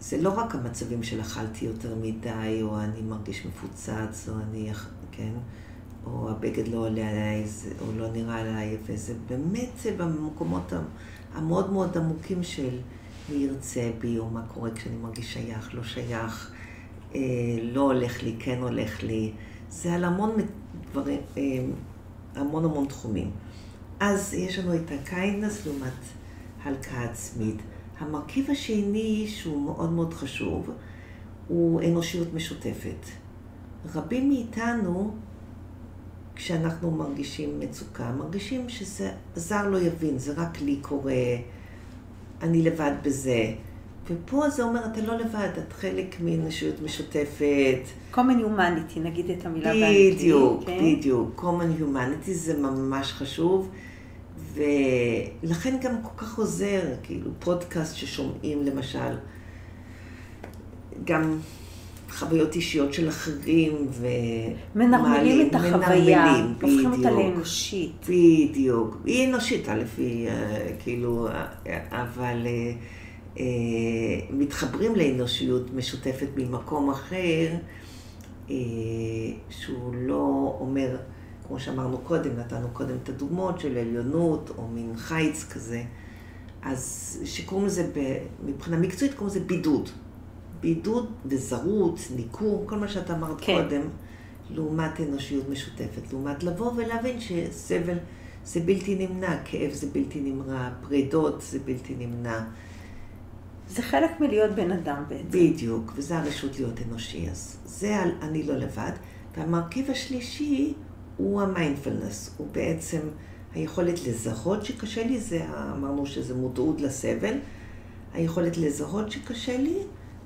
זה לא רק המצבים של אכלתי יותר מדי, או אני מרגיש מפוצץ, או אני, כן, או הבגד לא עולה עליי, או לא נראה עליי, וזה באמת במקומות המאוד מאוד עמוקים של מי ירצה בי, או מה קורה כשאני מרגיש שייך, לא שייך, לא הולך לי, כן הולך לי. זה על המון דברים, המון המון תחומים. אז יש לנו את הקיינס לעומת הלקה עצמית. המרכיב השני, שהוא מאוד מאוד חשוב, הוא אנושיות משותפת. רבים מאיתנו, כשאנחנו מרגישים מצוקה, מרגישים שזה זר לא יבין, זה רק לי קורה, אני לבד בזה. ופה זה אומר, אתה לא לבד, את חלק מאנושיות משותפת. Common humanity, נגיד את המילה באנגלית. בדיוק, בדיוק. Common humanity זה ממש חשוב, ולכן גם כל כך עוזר, כאילו, פודקאסט ששומעים, למשל, גם חוויות אישיות של אחרים, ומנרמלים את החוויה, הופכים אותה לאנושית. בדיוק. היא אנושית, לפי, כאילו, אבל מתחברים לאנושיות משותפת ממקום אחר, שהוא לא אומר, כמו שאמרנו קודם, נתנו קודם את הדוגמות של עליונות או מין חיץ כזה, אז שקוראים לזה, מבחינה מקצועית קוראים לזה בידוד. בידוד וזרות, ניכור, כל מה שאתה אמרת קודם, לעומת אנושיות משותפת, לעומת לבוא ולהבין שסבל זה בלתי נמנע, כאב זה בלתי נמנע, פרידות זה בלתי נמנע. זה חלק מלהיות בן אדם בעצם. בדיוק, וזה הרשות להיות אנושי, אז זה אני לא לבד. והמרכיב השלישי הוא המיינדפלנס, הוא בעצם היכולת לזהות שקשה לי, זה אמרנו שזה מודעות לסבל, היכולת לזהות שקשה לי,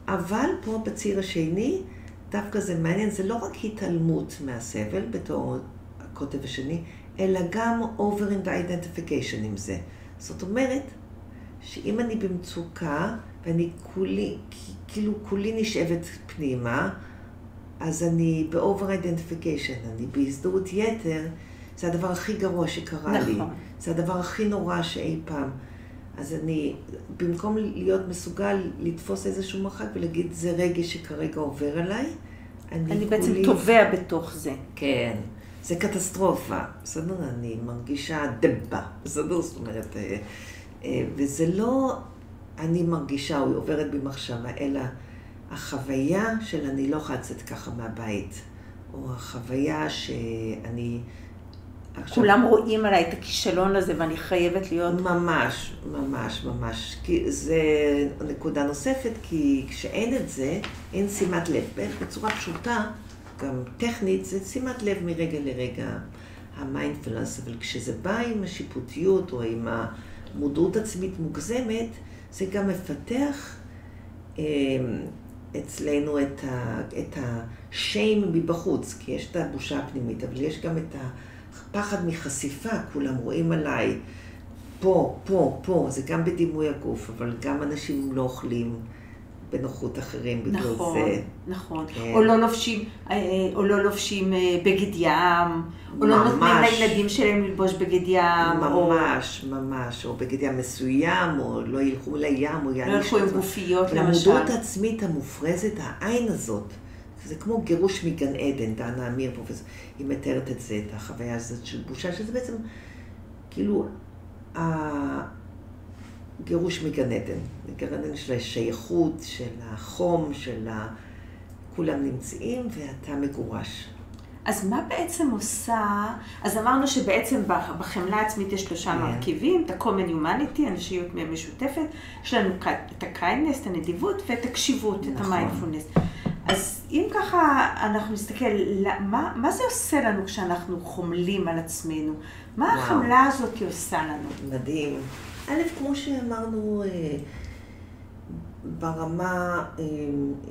אבל פה בציר השני, דווקא זה מעניין, זה לא רק התעלמות מהסבל בתור הכותב השני, אלא גם over identification עם זה. זאת אומרת, שאם אני במצוקה, ואני כולי נשאבת פנימה, אז אני ב-over identification, אני בהזדהות יתר, זה הדבר הכי גרוע שקרה לי. זה הדבר הכי נורא שאי פעם. אז אני, במקום להיות מסוגל לתפוס איזשהו מרחק ולהגיד, זה רגש שכרגע עובר עליי, אני בעצם טובע בתוך זה. כן. זה קטסטרופה. בסדר? אני מרגישה דבה. בסדר? זאת אומרת, וזה לא אני מרגישה, או עוברת במחשבה, אלא החוויה של אני לא חצת ככה מהבית, או החוויה שאני כולם רואים עליי את הכישלון הזה, ואני חייבת להיות ממש, ממש, ממש. כי זה נקודה נוספת, כי כשאין את זה, אין שימת לב. בצורה פשוטה, גם טכנית, זה שימת לב מרגע לרגע, המיינדפלנס, אבל כשזה בא עם השיפוטיות, או עם מודעות עצמית מוגזמת, זה גם מפתח אצלנו את השיים מבחוץ, כי יש את הבושה הפנימית, אבל יש גם את הפחד מחשיפה, כולם רואים עליי, פה, פה, פה, זה גם בדימוי הגוף, אבל גם אנשים לא אוכלים בנוחות אחרים בגלל זה. נכון, נכון. או לא לובשים בגד ים, או לא נותנים לילדים שלהם ללבוש בגד ים. ממש, ממש. או בגד ים מסוים, או לא ילכו לים, או לא ילכו עם גופיות, למשל. למודעות העצמית המופרזת, העין הזאת, זה כמו גירוש מגן עדן, דנה אמיר פה, היא מתארת את זה, את החוויה הזאת של בושה, שזה בעצם, כאילו, גירוש מגן עדן, מגן עדן של השייכות, של החום, של כולם נמצאים ואתה מגורש. אז מה בעצם עושה? אז אמרנו שבעצם בחמלה עצמית יש שלושה מרכיבים, את ה-common humanity, אנושיות משותפת, יש לנו את ה-kindness, את הנדיבות ואת הקשיבות, את המיינדפולנס. אז אם ככה אנחנו נסתכל, מה זה עושה לנו כשאנחנו חומלים על עצמנו? מה החמלה הזאת עושה לנו? מדהים. א', כמו שאמרנו ברמה,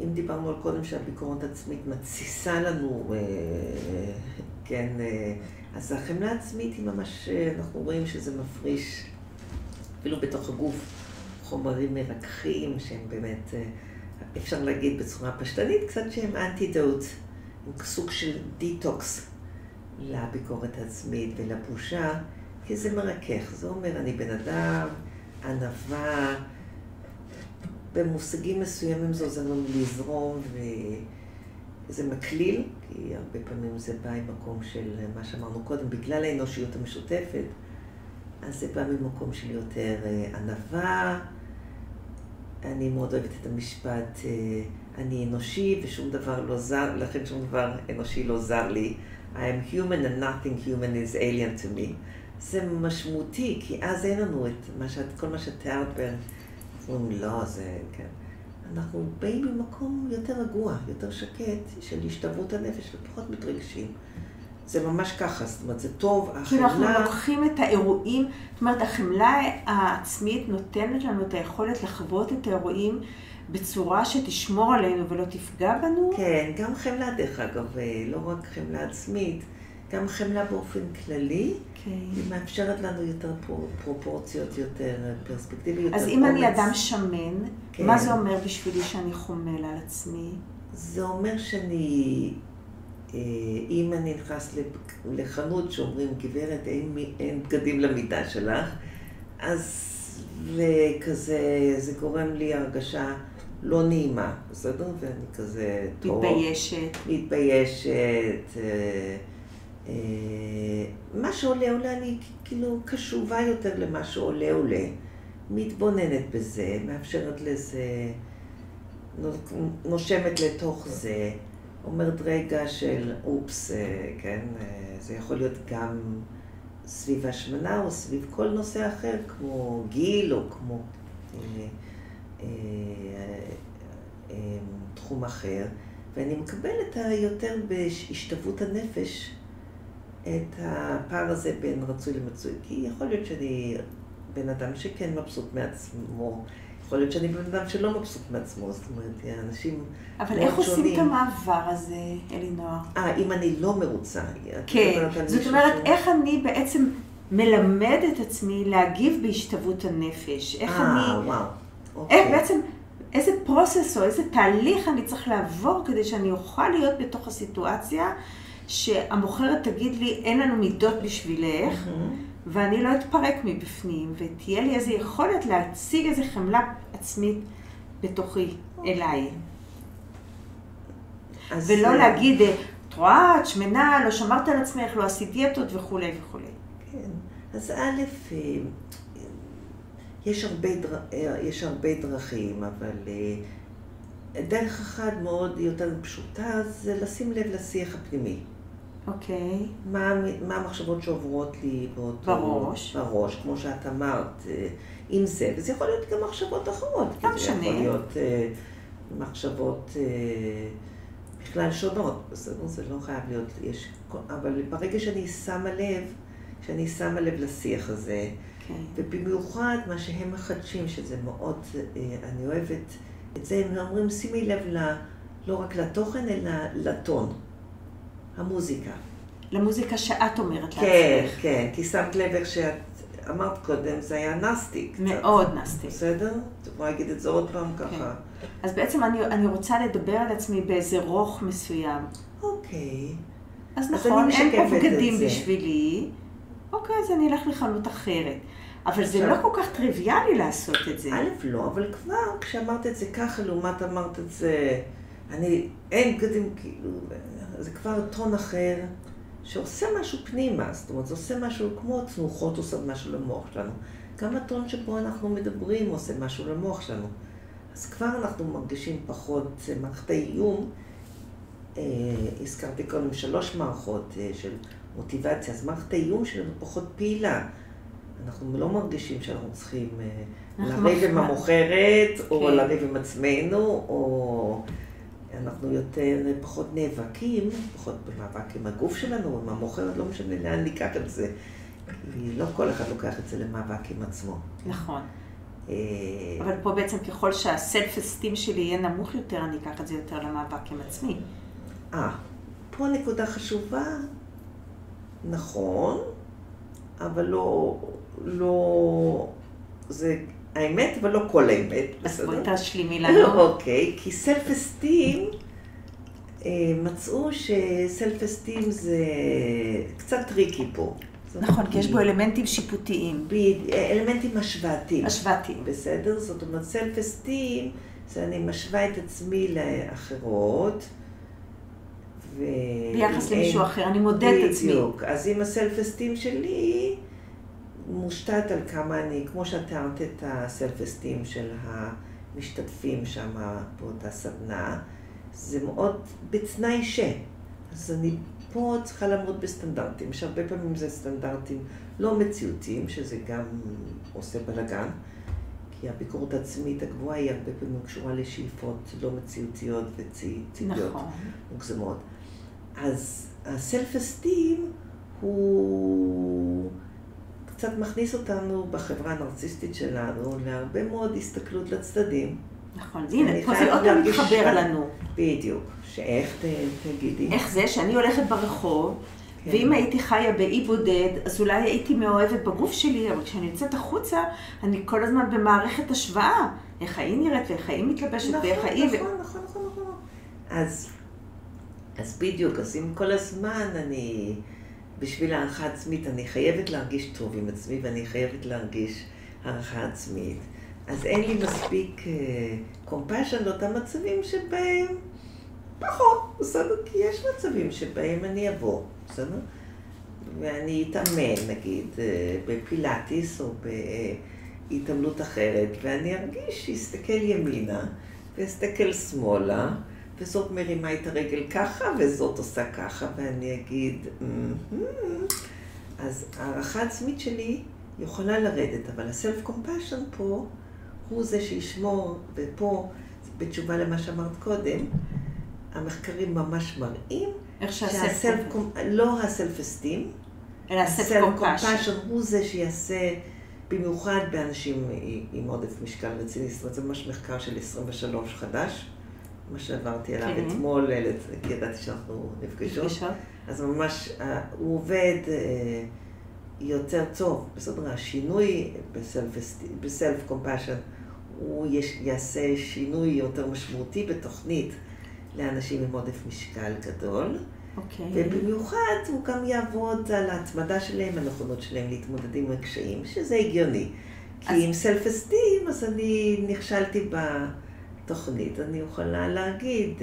אם דיברנו על קודם שהביקורת עצמית מציסה לנו, כן, אז החמלה עצמית היא ממש, אנחנו רואים שזה מפריש, אפילו בתוך הגוף, חומרים מרככים שהם באמת, אפשר להגיד בצורה פשטנית, קצת שהם אנטידוט, הם סוג של דיטוקס לביקורת עצמית ולבושה, כי זה מרכך, זה אומר אני בן אדם, ענווה, במושגים מסוימים זה עוזר לנו לזרום וזה מקליל, כי הרבה פעמים זה בא עם מקום של מה שאמרנו קודם, בגלל האנושיות המשותפת, אז זה בא ממקום של יותר ענווה, אני מאוד אוהבת את המשפט, אני אנושי ושום דבר לא זר, לכן שום דבר אנושי לא זר לי. I am human and nothing human is alien to me. זה משמעותי, כי אז אין לנו כל מה שתיארת בין, אומרים לא, זה, כן. אנחנו באים במקום יותר רגוע, יותר שקט, של השתוות הנפש ופחות מתרגשים. זה ממש ככה, זאת אומרת, זה טוב, החמלה... כי אנחנו לוקחים את האירועים, זאת אומרת, החמלה העצמית נותנת לנו את היכולת לחוות את האירועים בצורה שתשמור עלינו ולא תפגע בנו. כן, גם חמלה דרך אגב, לא רק חמלה עצמית, גם חמלה באופן כללי, היא מאפשרת לנו יותר פרופורציות, יותר פרספקטיביות, יותר אומץ. אז אם אני אדם שמן, מה זה אומר בשבילי שאני חומל על עצמי? זה אומר שאני... אם אני נכנס לחנות שאומרים, גברת, אין בגדים למידה שלך, אז כזה, זה גורם לי הרגשה לא נעימה, בסדר? ואני כזה טוב. מתביישת. מתביישת. מה שעולה עולה, אני כאילו קשובה יותר למה שעולה עולה. מתבוננת בזה, מאפשרת לזה, נושמת לתוך זה. אומרת רגע של אופס, כן, זה יכול להיות גם סביב השמנה או סביב כל נושא אחר, כמו גיל או כמו תחום אחר, ואני מקבלת יותר בהשתוות הנפש את הפער הזה בין רצוי למצוי, כי יכול להיות שאני בן אדם שכן מבסוט מעצמו, יכול להיות שאני בן אדם שלא מבסוט מעצמו, זאת אומרת, אנשים... אבל איך עושים את המעבר הזה, אלינוער? אם אני לא מרוצה. כן, זאת אומרת, איך אני בעצם מלמד את עצמי להגיב בהשתוות הנפש? איך אני... וואו, אוקיי. איך בעצם, איזה פרוסס או איזה תהליך אני צריך לעבור כדי שאני אוכל להיות בתוך הסיטואציה שהמוכרת תגיד לי, אין לנו מידות בשבילך, ואני לא אתפרק מבפנים, ותהיה לי איזו יכולת להציג איזו חמלה עצמית בתוכי, אליי. ולא להגיד, את רואה, את שמנה, לא שמרת על עצמך, לא עשית דיאטות וכו' וכו'. כן, אז א', יש הרבה דרכים, אבל דרך אחת מאוד יותר פשוטה זה לשים לב לשיח הפנימי. אוקיי. מה המחשבות שעוברות לי באותו... בראש. בראש, כמו שאת אמרת, עם זה. וזה יכול להיות גם מחשבות אחרות. גם שני. זה יכול להיות מחשבות בכלל שונות. זה לא חייב להיות... אבל ברגע שאני שמה לב לשיח הזה, ובמיוחד מה שהם מחדשים, שזה מאוד... אני אוהבת את זה, הם אומרים, שימי לב לא רק לתוכן, אלא לטון. המוזיקה. למוזיקה שאת אומרת לעצמך. כן, כן, כי שמת לב איך שאת אמרת קודם, זה היה נסטיק. מאוד נסטיק. בסדר? את יכולה להגיד את זה עוד פעם ככה. אז בעצם אני רוצה לדבר על עצמי באיזה רוך מסוים. אוקיי. אז נכון, אין פה בגדים בשבילי. אוקיי, אז אני אלך לחנות אחרת. אבל זה לא כל כך טריוויאלי לעשות את זה. א', לא, אבל כבר כשאמרת את זה ככה, לעומת אמרת את זה, אין בגדים כאילו... זה כבר טון אחר שעושה משהו פנימה, זאת אומרת, זה עושה משהו כמו תנוחות עושה משהו למוח שלנו. גם הטון שבו אנחנו מדברים עושה משהו למוח שלנו. אז כבר אנחנו מרגישים פחות מערכת האיום. הזכרתי קודם 3 מערכות של מוטיבציה, אז מערכת האיום שלנו פחות פעילה. אנחנו לא מרגישים שאנחנו צריכים לריב עם המוכרת, או לריב עם עצמנו, או... אנחנו יותר, פחות נאבקים, פחות במאבק עם הגוף שלנו, עם המוכרת, לא משנה לאן ניקח את זה. לא כל אחד לוקח את זה למאבק עם עצמו. נכון. אבל פה בעצם ככל שהסלף אסטים שלי יהיה נמוך יותר, אני אקח את זה יותר למאבק עם עצמי. פה נקודה חשובה, נכון, אבל לא, זה האמת, אבל לא כל האמת, בסדר? אז בואי תשלימי לנו. אוקיי, כי סלף אסטים, מצאו שסלף אסטים זה קצת טריקי פה. נכון, כי יש בו אלמנטים שיפוטיים. אלמנטים השוואתיים. השוואתיים. בסדר? זאת אומרת, סלפ-אסטים, זה אני משווה את עצמי לאחרות. ביחס למישהו אחר, אני מודד את עצמי. בדיוק. אז אם הסלפ-אסטים שלי מושתת על כמה אני, כמו שתיארת את הסלפ-אסטים של המשתתפים שם באותה סדנה, זה מאוד בתנאי ש. אז אני פה צריכה לעמוד בסטנדרטים, שהרבה פעמים זה סטנדרטים לא מציאותיים, שזה גם עושה בלגן, כי הביקורת העצמית הגבוהה היא הרבה פעמים קשורה לשאיפות לא מציאותיות וצידיות מוגזמות. אז הסלף אסטים הוא קצת מכניס אותנו בחברה הנרציסטית שלנו להרבה מאוד הסתכלות לצדדים. נכון, הנה, פה זה עוד פעם מתחבר לנו. בדיוק, שאיך תגידי? איך זה שאני הולכת ברחוב, ואם הייתי חיה באי בודד, אז אולי הייתי מאוהבת בגוף שלי, אבל כשאני יוצאת החוצה, אני כל הזמן במערכת השוואה. איך היא נראית ואיך היא מתלבשת ואיך היא... נכון. אז בדיוק, אז אם כל הזמן אני, בשביל הערכה עצמית, אני חייבת להרגיש טוב עם עצמי, ואני חייבת להרגיש הערכה עצמית. אז אין לי מספיק קומפשן לאותם מצבים שבהם פחות, בסדר? כי יש מצבים שבהם אני אבוא, בסדר? ואני אתאמן, נגיד, בפילאטיס או בהתאמלות אחרת, ואני ארגיש שיסתכל ימינה ויסתכל שמאלה, וזאת מרימה את הרגל ככה וזאת עושה ככה, ואני אגיד, אז הערכה עצמית שלי יכולה לרדת, אבל הסלף קומפשן פה, הוא זה שישמור, ופה, בתשובה למה שאמרת קודם, המחקרים ממש מראים לא הסלף אסטים, אלא הסלף קומפשן הוא זה שיעשה במיוחד באנשים עם עודף משקל רציני. זה ממש מחקר של 23 חדש, מה שעברתי עליו אתמול, כי ידעתי שאנחנו נפגשות. אז ממש הוא עובד יותר טוב. בסדר, השינוי בסלף קומפשן הוא יעשה שינוי יותר משמעותי בתוכנית לאנשים עם עודף משקל גדול. ובמיוחד הוא גם יעבוד על ההתמדה שלהם, הנכונות שלהם להתמודד עם הקשיים, שזה הגיוני. כי עם סלף אסטים, אז אני נכשלתי בתוכנית. אני יכולה להגיד,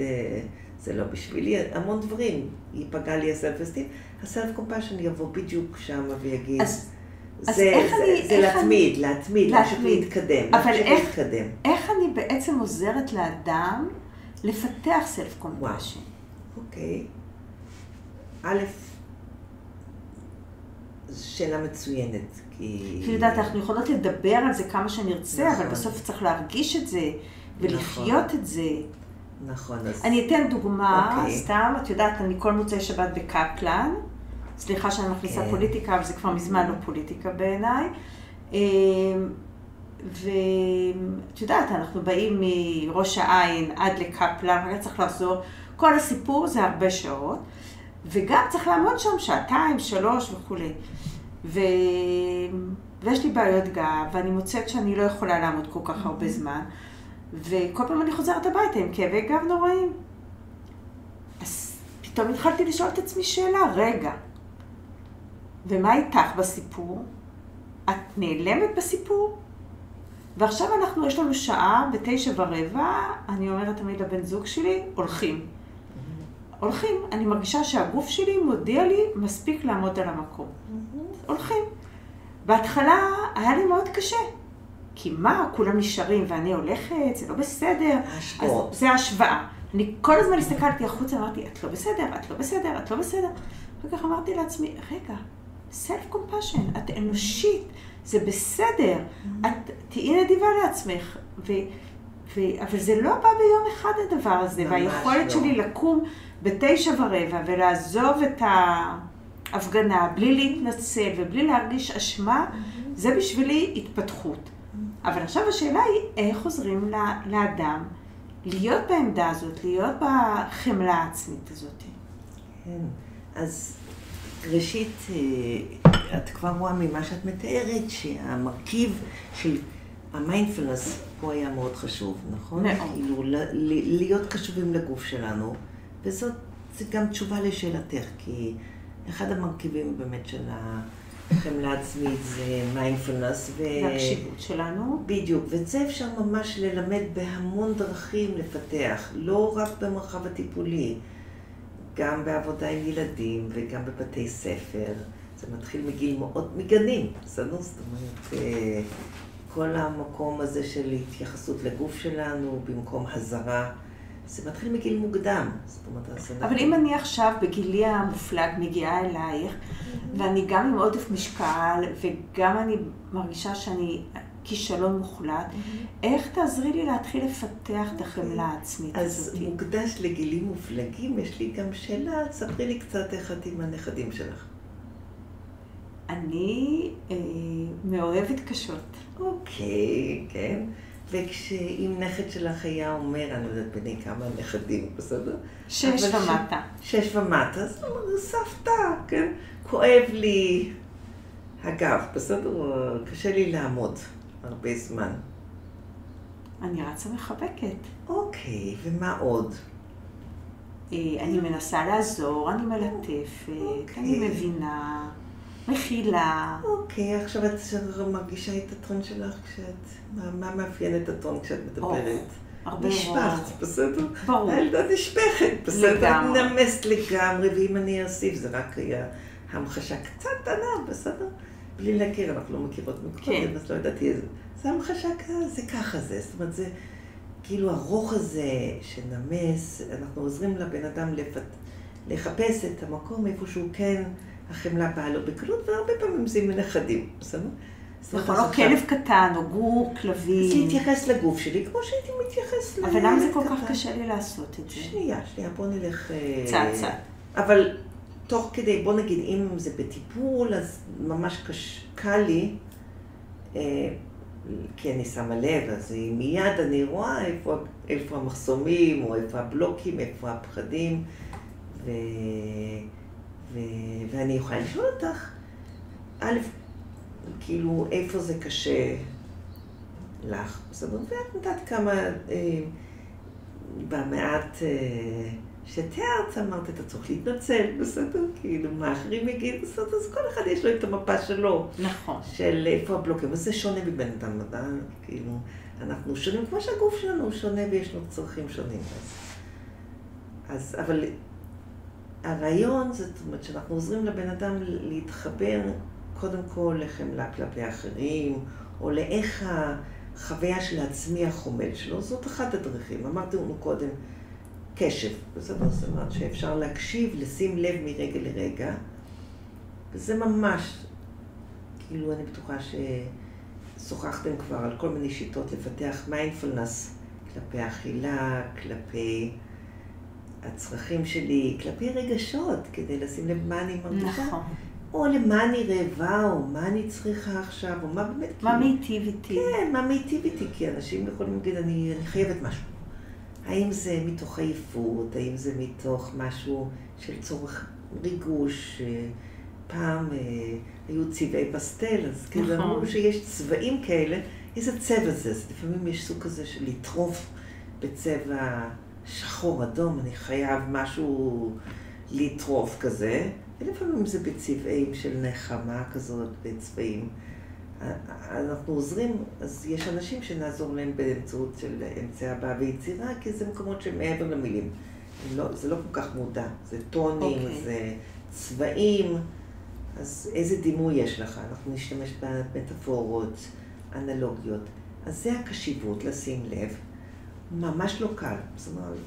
זה לא בשבילי, המון דברים. ייפגע לי הסלף אסטים. הסלף קומפשן יבוא בדיוק שם ויגיד, זה להתמיד, להמשיך להתקדם. אבל איך אני בעצם עוזרת לאדם לפתח סלף קומפשן? אוקיי. א', זו שאלה מצוינת, כי... כי יודעת, אנחנו יכולות לדבר על זה כמה שנרצה, אבל בסוף צריך להרגיש את זה ולחיות את זה. נכון, אז... אני אתן דוגמה, סתם, את יודעת, אני כל מוצאי שבת בקפלן, סליחה שאני מכניסה פוליטיקה, אבל זה כבר מזמן לא פוליטיקה בעיניי, ואת יודעת, אנחנו באים מראש העין עד לקפלן, רק צריך לחזור, כל הסיפור זה הרבה שעות, וגם צריך לעמוד שם שעתיים, שלוש וכולי. ויש לי בעיות גב, ואני מוצאת שאני לא יכולה לעמוד כל כך הרבה זמן, וכל פעם אני חוזרת הביתה עם כאבי גב נוראים. אז פתאום התחלתי לשאול את עצמי שאלה, רגע, ומה איתך בסיפור? את נעלמת בסיפור? ועכשיו אנחנו, יש לנו שעה, 9:15, אני אומרת תמיד לבן זוג שלי, הולכים. הולכים, אני מרגישה שהגוף שלי מודיע לי מספיק לעמוד על המקום. הולכים. בהתחלה היה לי מאוד קשה. כי מה, כולם נשארים ואני הולכת, זה לא בסדר. השפעות. זה השוואה. אני כל הזמן הסתכלתי החוצה, אמרתי, את לא בסדר, את לא בסדר, את לא בסדר. אחר כך אמרתי לעצמי, רגע, self compassion, את אנושית, זה בסדר, את תהיי נדיבה לעצמך. אבל זה לא בא ביום אחד הדבר הזה, והיכולת שלי לקום ב9:15 ולעזוב את ההפגנה בלי להתנצל ובלי להרגיש אשמה, זה בשבילי התפתחות. אבל עכשיו השאלה היא איך עוזרים לאדם להיות בעמדה הזאת, להיות בחמלה העצמית הזאת. כן, אז ראשית, את כבר רואה ממה שאת מתארת, שהמרכיב של המיינדפלנס פה היה מאוד חשוב, נכון? מאוד. להיות קשובים לגוף שלנו, וזאת גם תשובה לשאלתך, כי אחד המרכיבים באמת של החמלה העצמית זה מיינדפלנס. והקשיבות שלנו. בדיוק, ואת זה אפשר ממש ללמד בהמון דרכים לפתח, לא רק במרחב הטיפולי, גם בעבודה עם ילדים וגם בבתי ספר. זה מתחיל מגיל מאוד מגנים, סנוס, זאת אומרת, כל המקום הזה של התייחסות לגוף שלנו במקום הזרה, זה מתחיל מגיל מוקדם. אבל אם אני עכשיו בגילי המופלג מגיעה אלייך, ואני גם עם עודף משקל, וגם אני מרגישה שאני כישלון מוחלט, איך תעזרי לי להתחיל לפתח את החמלה העצמית הזאת? אז מוקדש לגילים מופלגים, יש לי גם שאלה, ספרי לי קצת איך את עם הנכדים שלך. אני מאוהבת קשות. אוקיי, כן. וכשאם נכד שלך היה אומר, אני יודעת בני כמה נכדים, בסדר? 6 ומטה. 6 ומטה, זאת אומרת, סבתא, כן? כואב לי הגב, בסדר? קשה לי לעמוד הרבה זמן. אני רצה מחבקת. אוקיי, ומה עוד? אני מנסה לעזור, אני מלטפת, אני מבינה. מכילה. אוקיי, עכשיו את מרגישה את הטון שלך כשאת... מה מאפיין את הטון כשאת מדברת? הרבה רוב. נשפחת, בסדר? ברור. הילדה נשפחת, בסדר? לגמרי. נמסת לגמרי, ואם אני אוסיף, זה רק היה המחשה קטנה, בסדר? בלי להכיר, אנחנו לא מכירות מקודם, אז לא ידעתי איזה... זה המחשה ככה, זה ככה זה, זאת אומרת, זה... כאילו הרוך הזה שנמס, אנחנו עוזרים לבן אדם לחפש את המקום איפשהו כן, החמלה באה לו בקלות, והרבה פעמים זה מנכדים, בסדר? נכון, או כלב קטן, או גור, כלבים. זה התייחס לגוף שלי, כמו שהייתי מתייחס לגוף קטן. אבל למה זה כל כך קשה לי לעשות את זה? שנייה, בוא נלך... צעד. אבל תוך כדי, בוא נגיד, אם זה בטיפול, אז ממש קל לי, כי אני שמה לב, אז מיד אני רואה איפה המחסומים, או איפה הבלוקים, איפה הפחדים, ואני יכולה לשאול אותך, א', כאילו, איפה זה קשה לך, בסדר? ואת יודעת כמה, במעט שתיארת, אמרת, אתה צריך להתנצל, בסדר? כאילו, מה אחרים יגיד, בסדר? אז כל אחד יש לו את המפה שלו. נכון. של איפה הבלוקים, אז זה שונה מבין אדם, כאילו, אנחנו שונים, כמו שהגוף שלנו הוא שונה ויש לו צרכים שונים. אז, אבל... הרעיון, זאת אומרת, שאנחנו עוזרים לבן אדם להתחבר קודם כל לחמלה כלפי אחרים, או לאיך החוויה של העצמי החומל שלו, זאת אחת הדרכים. אמרתי לנו קודם, קשב, בסדר, זאת אומרת שאפשר להקשיב, לשים לב מרגע לרגע, וזה ממש, כאילו אני בטוחה ששוחחתם כבר על כל מיני שיטות לפתח מיינדפלנס כלפי אכילה, כלפי... הצרכים שלי כלפי רגשות, כדי לשים לב מה אני מרגישה, נכון. או למה אני רעבה, או מה אני צריכה עכשיו, או מה באמת... מה מיטיב איתי. כן, מה מיטיב איתי, כי אנשים יכולים להגיד, אני חייבת משהו. האם זה מתוך עייפות, האם זה מתוך משהו של צורך ריגוש. פעם היו צבעי פסטל, אז נכון. כאילו אמרו שיש צבעים כאלה, איזה צבע זה? אז לפעמים יש סוג כזה של לטרוף בצבע... שחור, אדום, אני חייב משהו לטרוף כזה, ולפעמים זה בצבעים של נחמה כזאת, בצבעים. אנחנו עוזרים, אז יש אנשים שנעזור להם באמצעות של אמצעי הבעה ויצירה, כי זה מקומות שמעבר למילים. זה לא כל כך מודע, זה טונים, זה צבעים, אז איזה דימוי יש לך? אנחנו נשתמש במטאפורות, אנלוגיות. אז זה הקשיבות, לשים לב. ממש לא קל, זאת אומרת,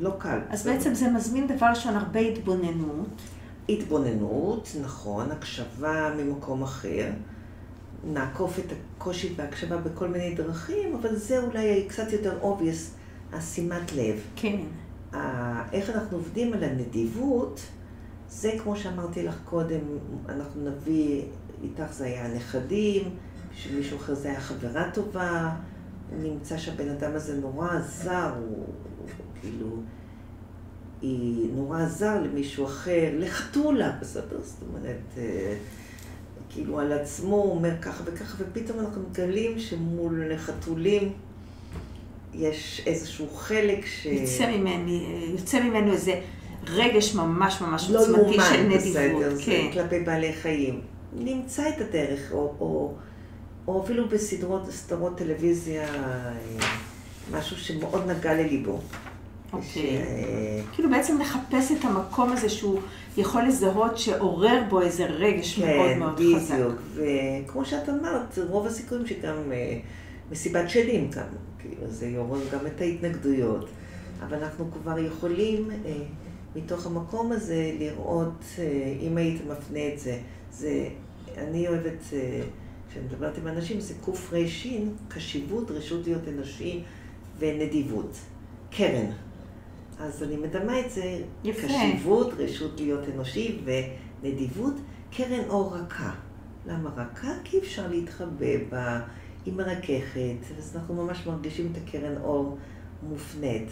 לא קל. אז בעצם זה מזמין דבר ראשון הרבה התבוננות. התבוננות, נכון, הקשבה ממקום אחר, נעקוף את הקושי וההקשבה בכל מיני דרכים, אבל זה אולי קצת יותר obvious, השימת לב. כן. איך אנחנו עובדים על הנדיבות, זה כמו שאמרתי לך קודם, אנחנו נביא, איתך זה היה הנכדים, שמישהו אחר זה היה חברה טובה, נמצא שהבן אדם הזה נורא עזר, כאילו, היא נורא עזר למישהו אחר, לחתולה, בסדר? זאת אומרת, כאילו על עצמו הוא אומר ככה וככה, ופתאום אנחנו מגלים שמול חתולים יש איזשהו חלק ש... יוצא ממנו איזה רגש ממש ממש עוצמתי של נדיבות. כן. כלפי בעלי חיים. נמצא את הדרך, או אפילו בסדרות טלוויזיה, משהו שמאוד נגע לליבו. אוקיי. כאילו בעצם לחפש את המקום הזה שהוא יכול לזהות שעורר בו איזה רגש מאוד מאוד חזק. כן, בדיוק. וכמו שאת אמרת, רוב הסיכויים שגם מסיבת שדים כאן, כאילו זה יורר גם את ההתנגדויות. אבל אנחנו כבר יכולים מתוך המקום הזה לראות, אם היית מפנה את זה, אני אוהבת, כשמדברת עם אנשים, זה קוף רשין, קשיבות, רשות להיות אנושי ונדיבות. קרן. אז אני מדמה את זה, יפה. קשיבות, רשות להיות אנושי ונדיבות, קרן או רכה. למה רכה? כי אפשר להתחבא בה, היא מרככת, אז אנחנו ממש מרגישים את הקרן אור מופנית.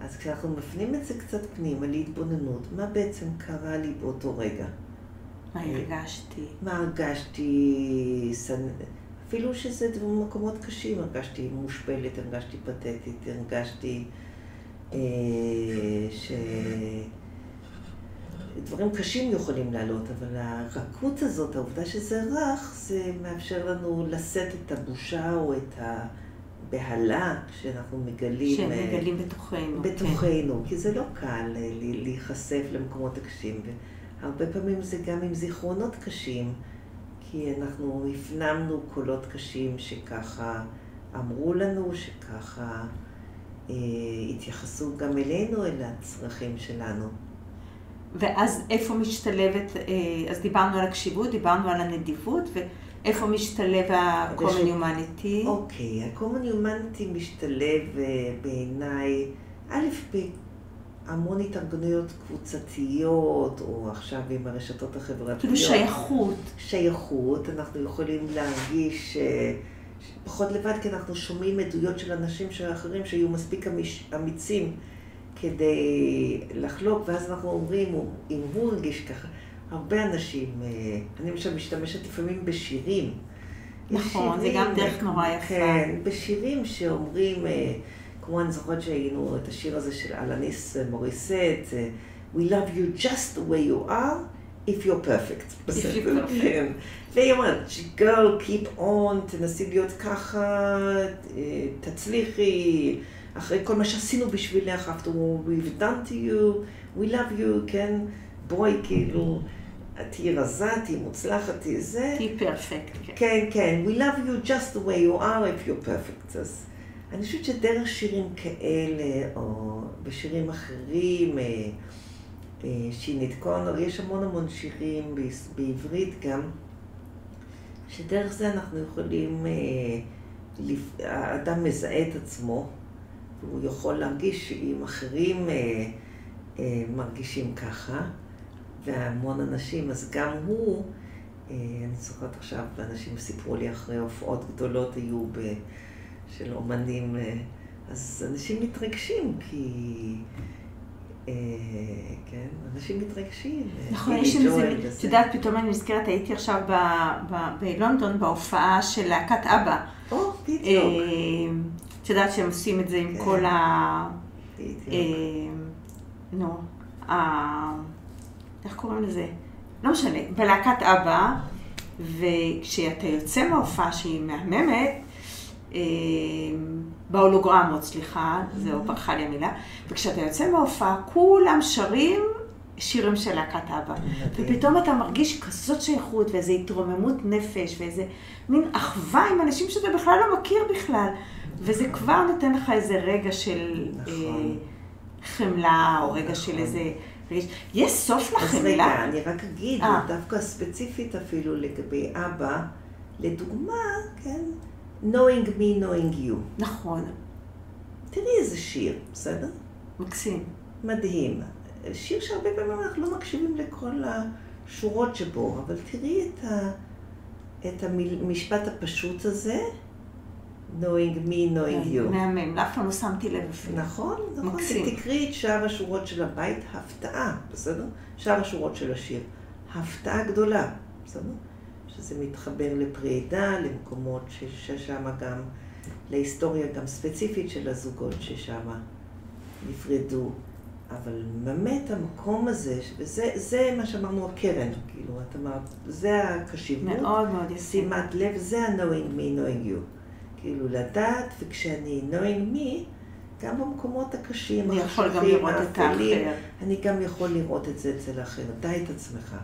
אז כשאנחנו מפנים את זה קצת פנימה להתבוננות, מה בעצם קרה לי באותו רגע? מה הרגשתי? מה הרגשתי? אפילו שזה מקומות קשים, הרגשתי מושפלת, הרגשתי פתטית, הרגשתי דברים קשים יכולים לעלות, אבל הרכות הזאת, העובדה שזה רך, זה מאפשר לנו לשאת את הבושה או את הבהלה שאנחנו מגלים... שמגלים בתוכנו. בתוכנו, כן. כי זה לא קל להיחשף למקומות הקשים. והרבה פעמים זה גם עם זיכרונות קשים, כי אנחנו הפנמנו קולות קשים שככה אמרו לנו, שככה התייחסו גם אלינו, אל הצרכים שלנו. ואז איפה משתלבת, אז דיברנו על הקשיבות, דיברנו על הנדיבות, ואיפה משתלב ה-common humanity? אוקיי, ה-common humanity משתלב בעיניי, א', בהמון התארגנויות קבוצתיות, או עכשיו עם הרשתות החברתיות. כאילו שייכות. שייכות, אנחנו יכולים להרגיש פחות לבד, כי אנחנו שומעים עדויות של אנשים אחרים שהיו מספיק אמיצים, כדי לחלוק, ואז אנחנו אומרים, אם הוא הרגיש ככה, הרבה אנשים, אני למשל משתמשת לפעמים בשירים. נכון, זה גם דרך נורא יפה. כן, בשירים שאומרים, כמו אני זוכרת שהיינו את השיר הזה של אלניס מוריסט, We love you just the way you are, if you're perfect. בסדר, כן. והיא אומרת, girl, keep on, תנסי להיות ככה, תצליחי. אחרי כל מה שעשינו בשבילך, after we've done to you, we love you, כן? בואי, כאילו, תהי רזה, תהי מוצלחת, תהי זה. תהי פרפקט. כן, כן. We love you just the way you are, if you're perfect. אז אני חושבת שדרך שירים כאלה, או בשירים אחרים, שינית קונר, יש המון המון שירים בעברית גם, שדרך זה אנחנו יכולים, האדם מזהה את עצמו, הוא יכול להרגיש שאם אחרים מרגישים ככה, והמון אנשים, אז גם הוא, אני זוכרת עכשיו, ואנשים סיפרו לי אחרי הופעות גדולות היו של אומנים, אז אנשים מתרגשים, כי... כן, אנשים מתרגשים. נכון, יש עם זה, את יודעת, פתאום אני מזכרת, הייתי עכשיו בלונדון בהופעה של להקת אבא. או, בדיוק. את יודעת שהם עושים את זה עם כל ה... נו, איך קוראים לזה? לא משנה, בלהקת אבא, וכשאתה יוצא מההופעה שהיא מהממת, בהולוגרמות, סליחה, זהו, ברכה לי המילה, וכשאתה יוצא מההופעה, כולם שרים שירים של להקת אבא, ופתאום אתה מרגיש כזאת שייכות ואיזו התרוממות נפש, ואיזו מין אחווה עם אנשים שאתה בכלל לא מכיר בכלל. וזה כבר נותן לך איזה רגע של חמלה, או רגע של איזה... יש סוף לחמלה? אז רגע, אני רק אגיד, דווקא ספציפית אפילו לגבי אבא, לדוגמה, כן, Knowing Me, Knowing You. נכון. תראי איזה שיר, בסדר? מקסים. מדהים. שיר שהרבה פעמים אנחנו לא מקשיבים לכל השורות שבו, אבל תראי את המשפט הפשוט הזה, Knowing Me, Knowing You. מהמם, לאף פעם לא שמתי לב אפילו. נכון, נכון. תקראי את שאר השורות של הבית, הפתעה, בסדר? שאר השורות של השיר. הפתעה גדולה, בסדר? שזה מתחבר לפרי עדה, למקומות ששם גם, להיסטוריה גם ספציפית של הזוגות ששם נפרדו. אבל באמת המקום הזה, וזה מה שאמרנו הקרן, כאילו, את אמרת, זה הקשיבות. מאוד מאוד יפה. שימת לב, זה ה-knowing me, knowing you. כאילו, לדעת, וכשאני knowing me, גם במקומות הקשים, אני יכול גם לראות את האחר. אני גם יכול לראות את זה אצל האחר, די את עצמך.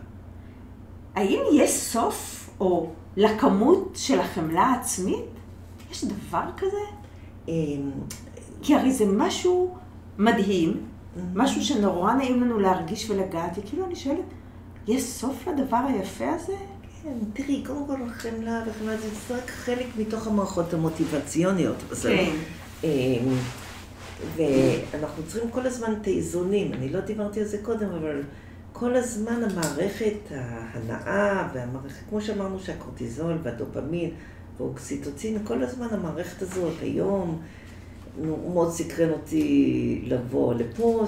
האם יש סוף, או לכמות של החמלה העצמית? יש דבר כזה? כי הרי זה משהו מדהים, משהו שנורא נעים לנו להרגיש ולגעת, וכאילו אני שואלת, יש סוף לדבר היפה הזה? כן, תראי, קודם כל החמלה, וחמלה זה רק חלק מתוך המערכות המוטיבציוניות, בסדר? כן. ואנחנו צריכים כל הזמן את האיזונים, אני לא דיברתי על זה קודם, אבל כל הזמן המערכת, ההנאה והמערכת, כמו שאמרנו שהקורטיזול והדופמין והאוקסיטוצין, כל הזמן המערכת הזאת, היום, מאוד סקרן אותי לבוא לפה,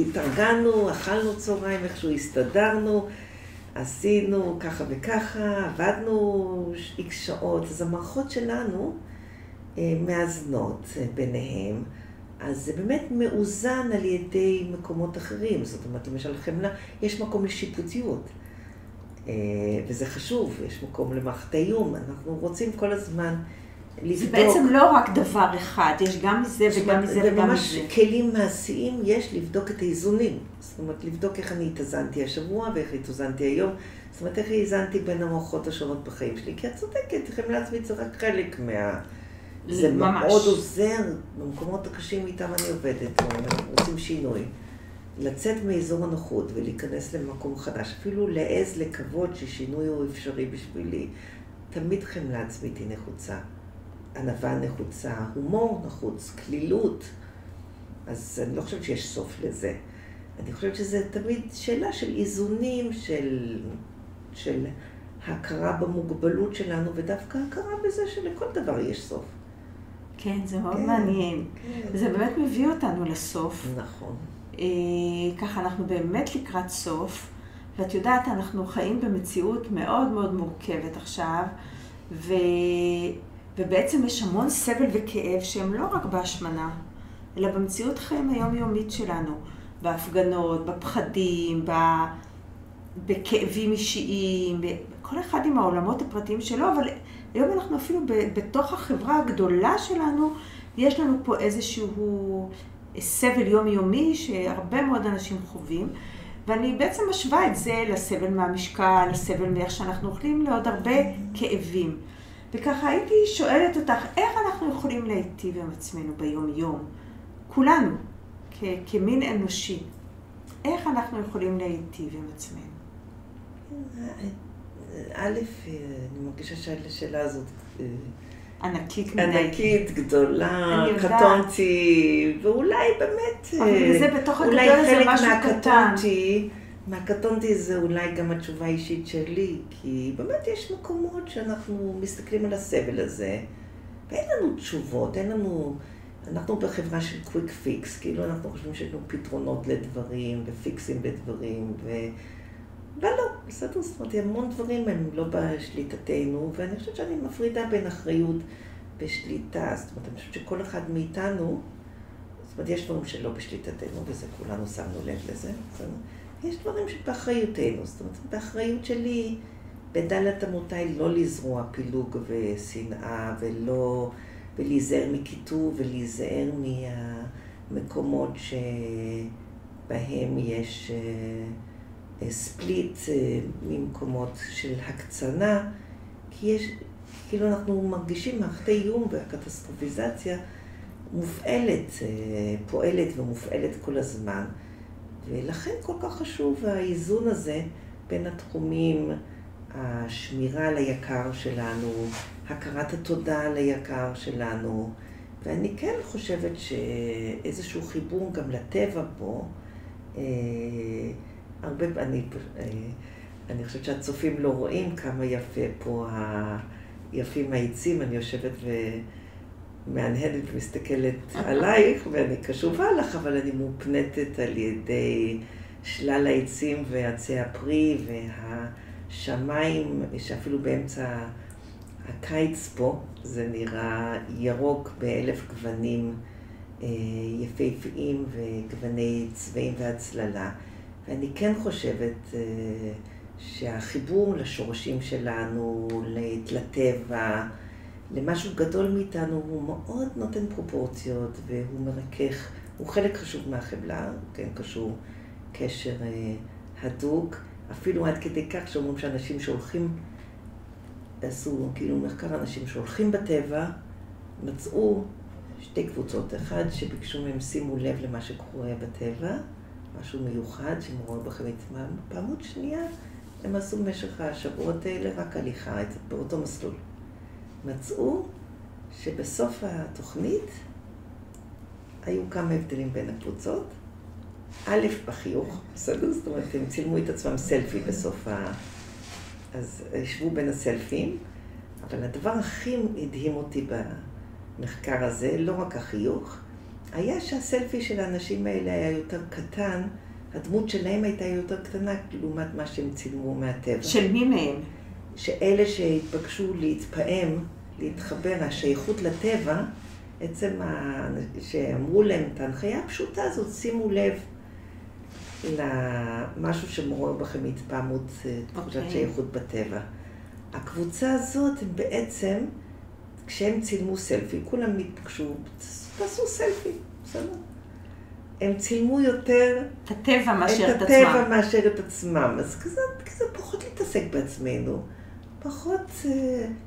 התארגנו, אכלנו צהריים, איכשהו הסתדרנו, עשינו ככה וככה, עבדנו איקס שעות, אז המערכות שלנו מאזנות ביניהם. אז זה באמת מאוזן על ידי מקומות אחרים, זאת אומרת, למשל חמלה, יש מקום לשיפוטיות, וזה חשוב, יש מקום למערכת איום, אנחנו רוצים כל הזמן לבדוק. זה בעצם לא רק דבר אחד, יש גם מזה וגם מזה וגם מזה. וממש כלים מעשיים יש לבדוק את האיזונים, זאת אומרת, לבדוק איך אני התאזנתי השבוע ואיך התאזנתי היום, זאת אומרת, איך האיזנתי בין המערכות השונות בחיים שלי, כי את צודקת, חמלה עצמית זה רק חלק מה... זה מאוד עוזר, במקומות הקשים איתם אני עובדת, עושים שינוי. לצאת מאזור הנוחות ולהיכנס למקום חדש, אפילו לעז לקוות ששינוי הוא אפשרי בשבילי. תמיד חמלה עצמית היא נחוצה, ענווה נחוצה, הומור נחוץ, כלילות. אז אני לא חושבת שיש סוף לזה. אני חושבת שזה תמיד שאלה של איזונים, של הכרה במוגבלות שלנו, ודווקא הכרה בזה שלכל דבר יש סוף. כן, זה מאוד מעניין. וזה באמת מביא אותנו לסוף. נכון. ככה אנחנו באמת לקראת סוף, ואת יודעת, אנחנו חיים במציאות מאוד מאוד מורכבת עכשיו, ובעצם יש המון סבל וכאב שהם לא רק בהשמנה, אלא במציאות חיים היומיומית שלנו, בהפגנות, בפחדים, בכאבים אישיים, כל אחד עם העולמות הפרטיים שלו, אבל היום אנחנו אפילו בתוך החברה הגדולה שלנו, יש לנו פה איזשהו סבל יומיומי שהרבה מאוד אנשים חווים, ואני בעצם משווה את זה לסבל מהמשקל, לסבל מאיך שאנחנו אוכלים, לעוד הרבה כאבים. וככה הייתי שואלת אותך, איך אנחנו יכולים להיטיב עם עצמנו ביום-יום? כולנו, כמין אנושי, איך אנחנו יכולים להיטיב עם עצמנו? א', אני מרגישה שהשאלה הזאת ענקית, גדולה, קטונתי, ואולי באמת, אולי חלק מהקטונתי זה אולי גם התשובה האישית שלי, כי באמת יש מקומות שאנחנו מסתכלים על הסבל הזה, ואין לנו תשובות, אנחנו בחברה של קוויק פיקס, כאילו אנחנו חושבים שיש לנו פתרונות לדברים ופיקסים לדברים, אבל לא, בסדר, זאת אומרת, המון דברים הם לא בשליטתנו, ואני חושבת שאני מפרידה בין אחריות ושליטה, זאת אומרת, אני חושבת שכל אחד מאיתנו, זאת אומרת, יש דברים שלא בשליטתנו, וזה כולנו שמנו לב לזה, יש דברים שבאחריותנו, זאת אומרת, באחריות שלי, בדלת אמותיי לא לזרוע פילוג ושנאה, ולהיזהר מקיטוב, ולהיזהר מהמקומות שבהם יש ספליט ממקומות של הקצנה, כי יש, כאילו אנחנו מרגישים מערכת האיום והקטסטרופיזציה מופעלת, פועלת ומופעלת כל הזמן, ולכן כל כך חשוב האיזון הזה בין התחומים השמירה על היקר שלנו, הכרת התודה על היקר שלנו, ואני כן חושבת שאיזשהו חיבור גם לטבע פה, הרבה, אני חושבת שהצופים לא רואים כמה יפה פה, יפים העצים, אני יושבת ומהנהנת ומסתכלת עלייך, ואני קשובה לך, אבל אני מופנתת על ידי שלל העצים ועצי הפרי והשמיים, שאפילו באמצע הקיץ פה, זה נראה ירוק באלף גוונים יפהפיים וגווני צבעים והצללה. ואני כן חושבת שהחיבור לשורשים שלנו, לטבע, למשהו גדול מאיתנו, הוא מאוד נותן פרופורציות והוא מרכך, הוא חלק חשוב מהחבלה, כן, קשור קשר הדוק, אפילו עד כדי כך שאומרים שאנשים שהולכים, עשו כאילו מחקר, אנשים שהולכים בטבע, מצאו שתי קבוצות, אחד שביקשו מהם שימו לב למה שקורה בטבע, משהו מיוחד שהם רואים בכם עצמם, פעמות שנייה הם עשו במשך השבועות האלה רק הליכה באותו מסלול. מצאו שבסוף התוכנית היו כמה הבדלים בין הקבוצות. א' בחיוך, בסדר? זאת אומרת, הם צילמו את עצמם סלפי בסוף ה... אז ישבו בין הסלפים, אבל הדבר הכי הדהים אותי במחקר הזה, לא רק החיוך, היה שהסלפי של האנשים האלה היה יותר קטן, הדמות שלהם הייתה יותר קטנה לעומת מה שהם צילמו מהטבע. של מי מהם? שאלה שהתבקשו להתפעם, להתחבר, השייכות לטבע, עצם שאמרו להם את ההנחיה הפשוטה הזאת, שימו לב למשהו שמורא בכם התפעמות, תחושת שייכות בטבע. הקבוצה הזאת הם בעצם, כשהם צילמו סלפי, כולם התבקשו, תעשו סלפי, בסדר? הם צילמו יותר... את הטבע מאשר את עצמם. את הטבע מאשר את עצמם. אז כזה פחות להתעסק בעצמנו. פחות,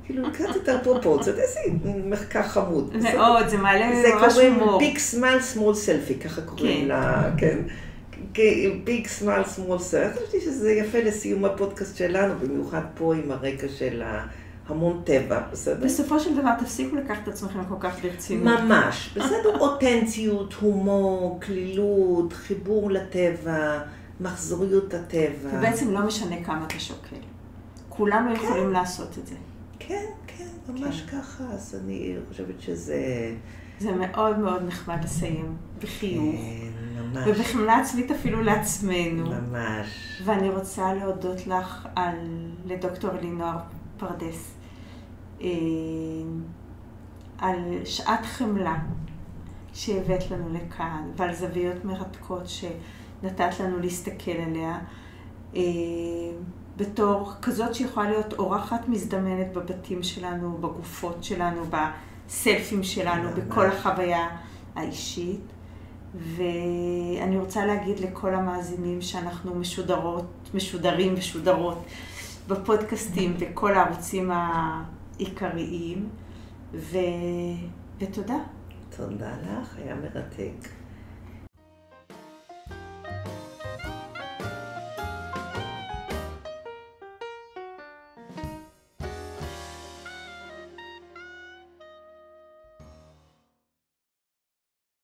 כאילו, לקראת יותר פרופורציות. איזה מחקר חמוד. מאוד, זה מעלה ממש מור. זה קוראים ביג סמל סמול סלפי, ככה קוראים לה, כן? ביג סמל סמול סלפי. אני חושבת שזה יפה לסיום הפודקאסט שלנו, במיוחד פה עם הרקע של ה... המון טבע, בסדר? בסופו של דבר, תפסיקו לקחת את עצמכם כל כך ברצינות. ממש, בסדר? אותנטיות, הומור, כלילות, חיבור לטבע, מחזוריות הטבע. ובעצם לא משנה כמה אתה שוקל. כולם לא יכולים לעשות את זה. כן, כן, ממש ככה. אז אני חושבת שזה... זה מאוד מאוד נחמד לסיים בחיוך. ממש. ובחמלה עצמית אפילו לעצמנו. ממש. ואני רוצה להודות לך לדוקטור אלינוער פרדס, על שעת חמלה שהבאת לנו לכאן, ועל זוויות מרתקות שנתת לנו להסתכל עליה, בתור כזאת שיכולה להיות אורחת מזדמנת בבתים שלנו, בגופות שלנו, בסלפים שלנו, בכל החוויה האישית. ואני רוצה להגיד לכל המאזינים שאנחנו משודרים ושודרות, בפודקאסטים, בכל הערוצים העיקריים, ותודה. תודה לך, היה מרתק.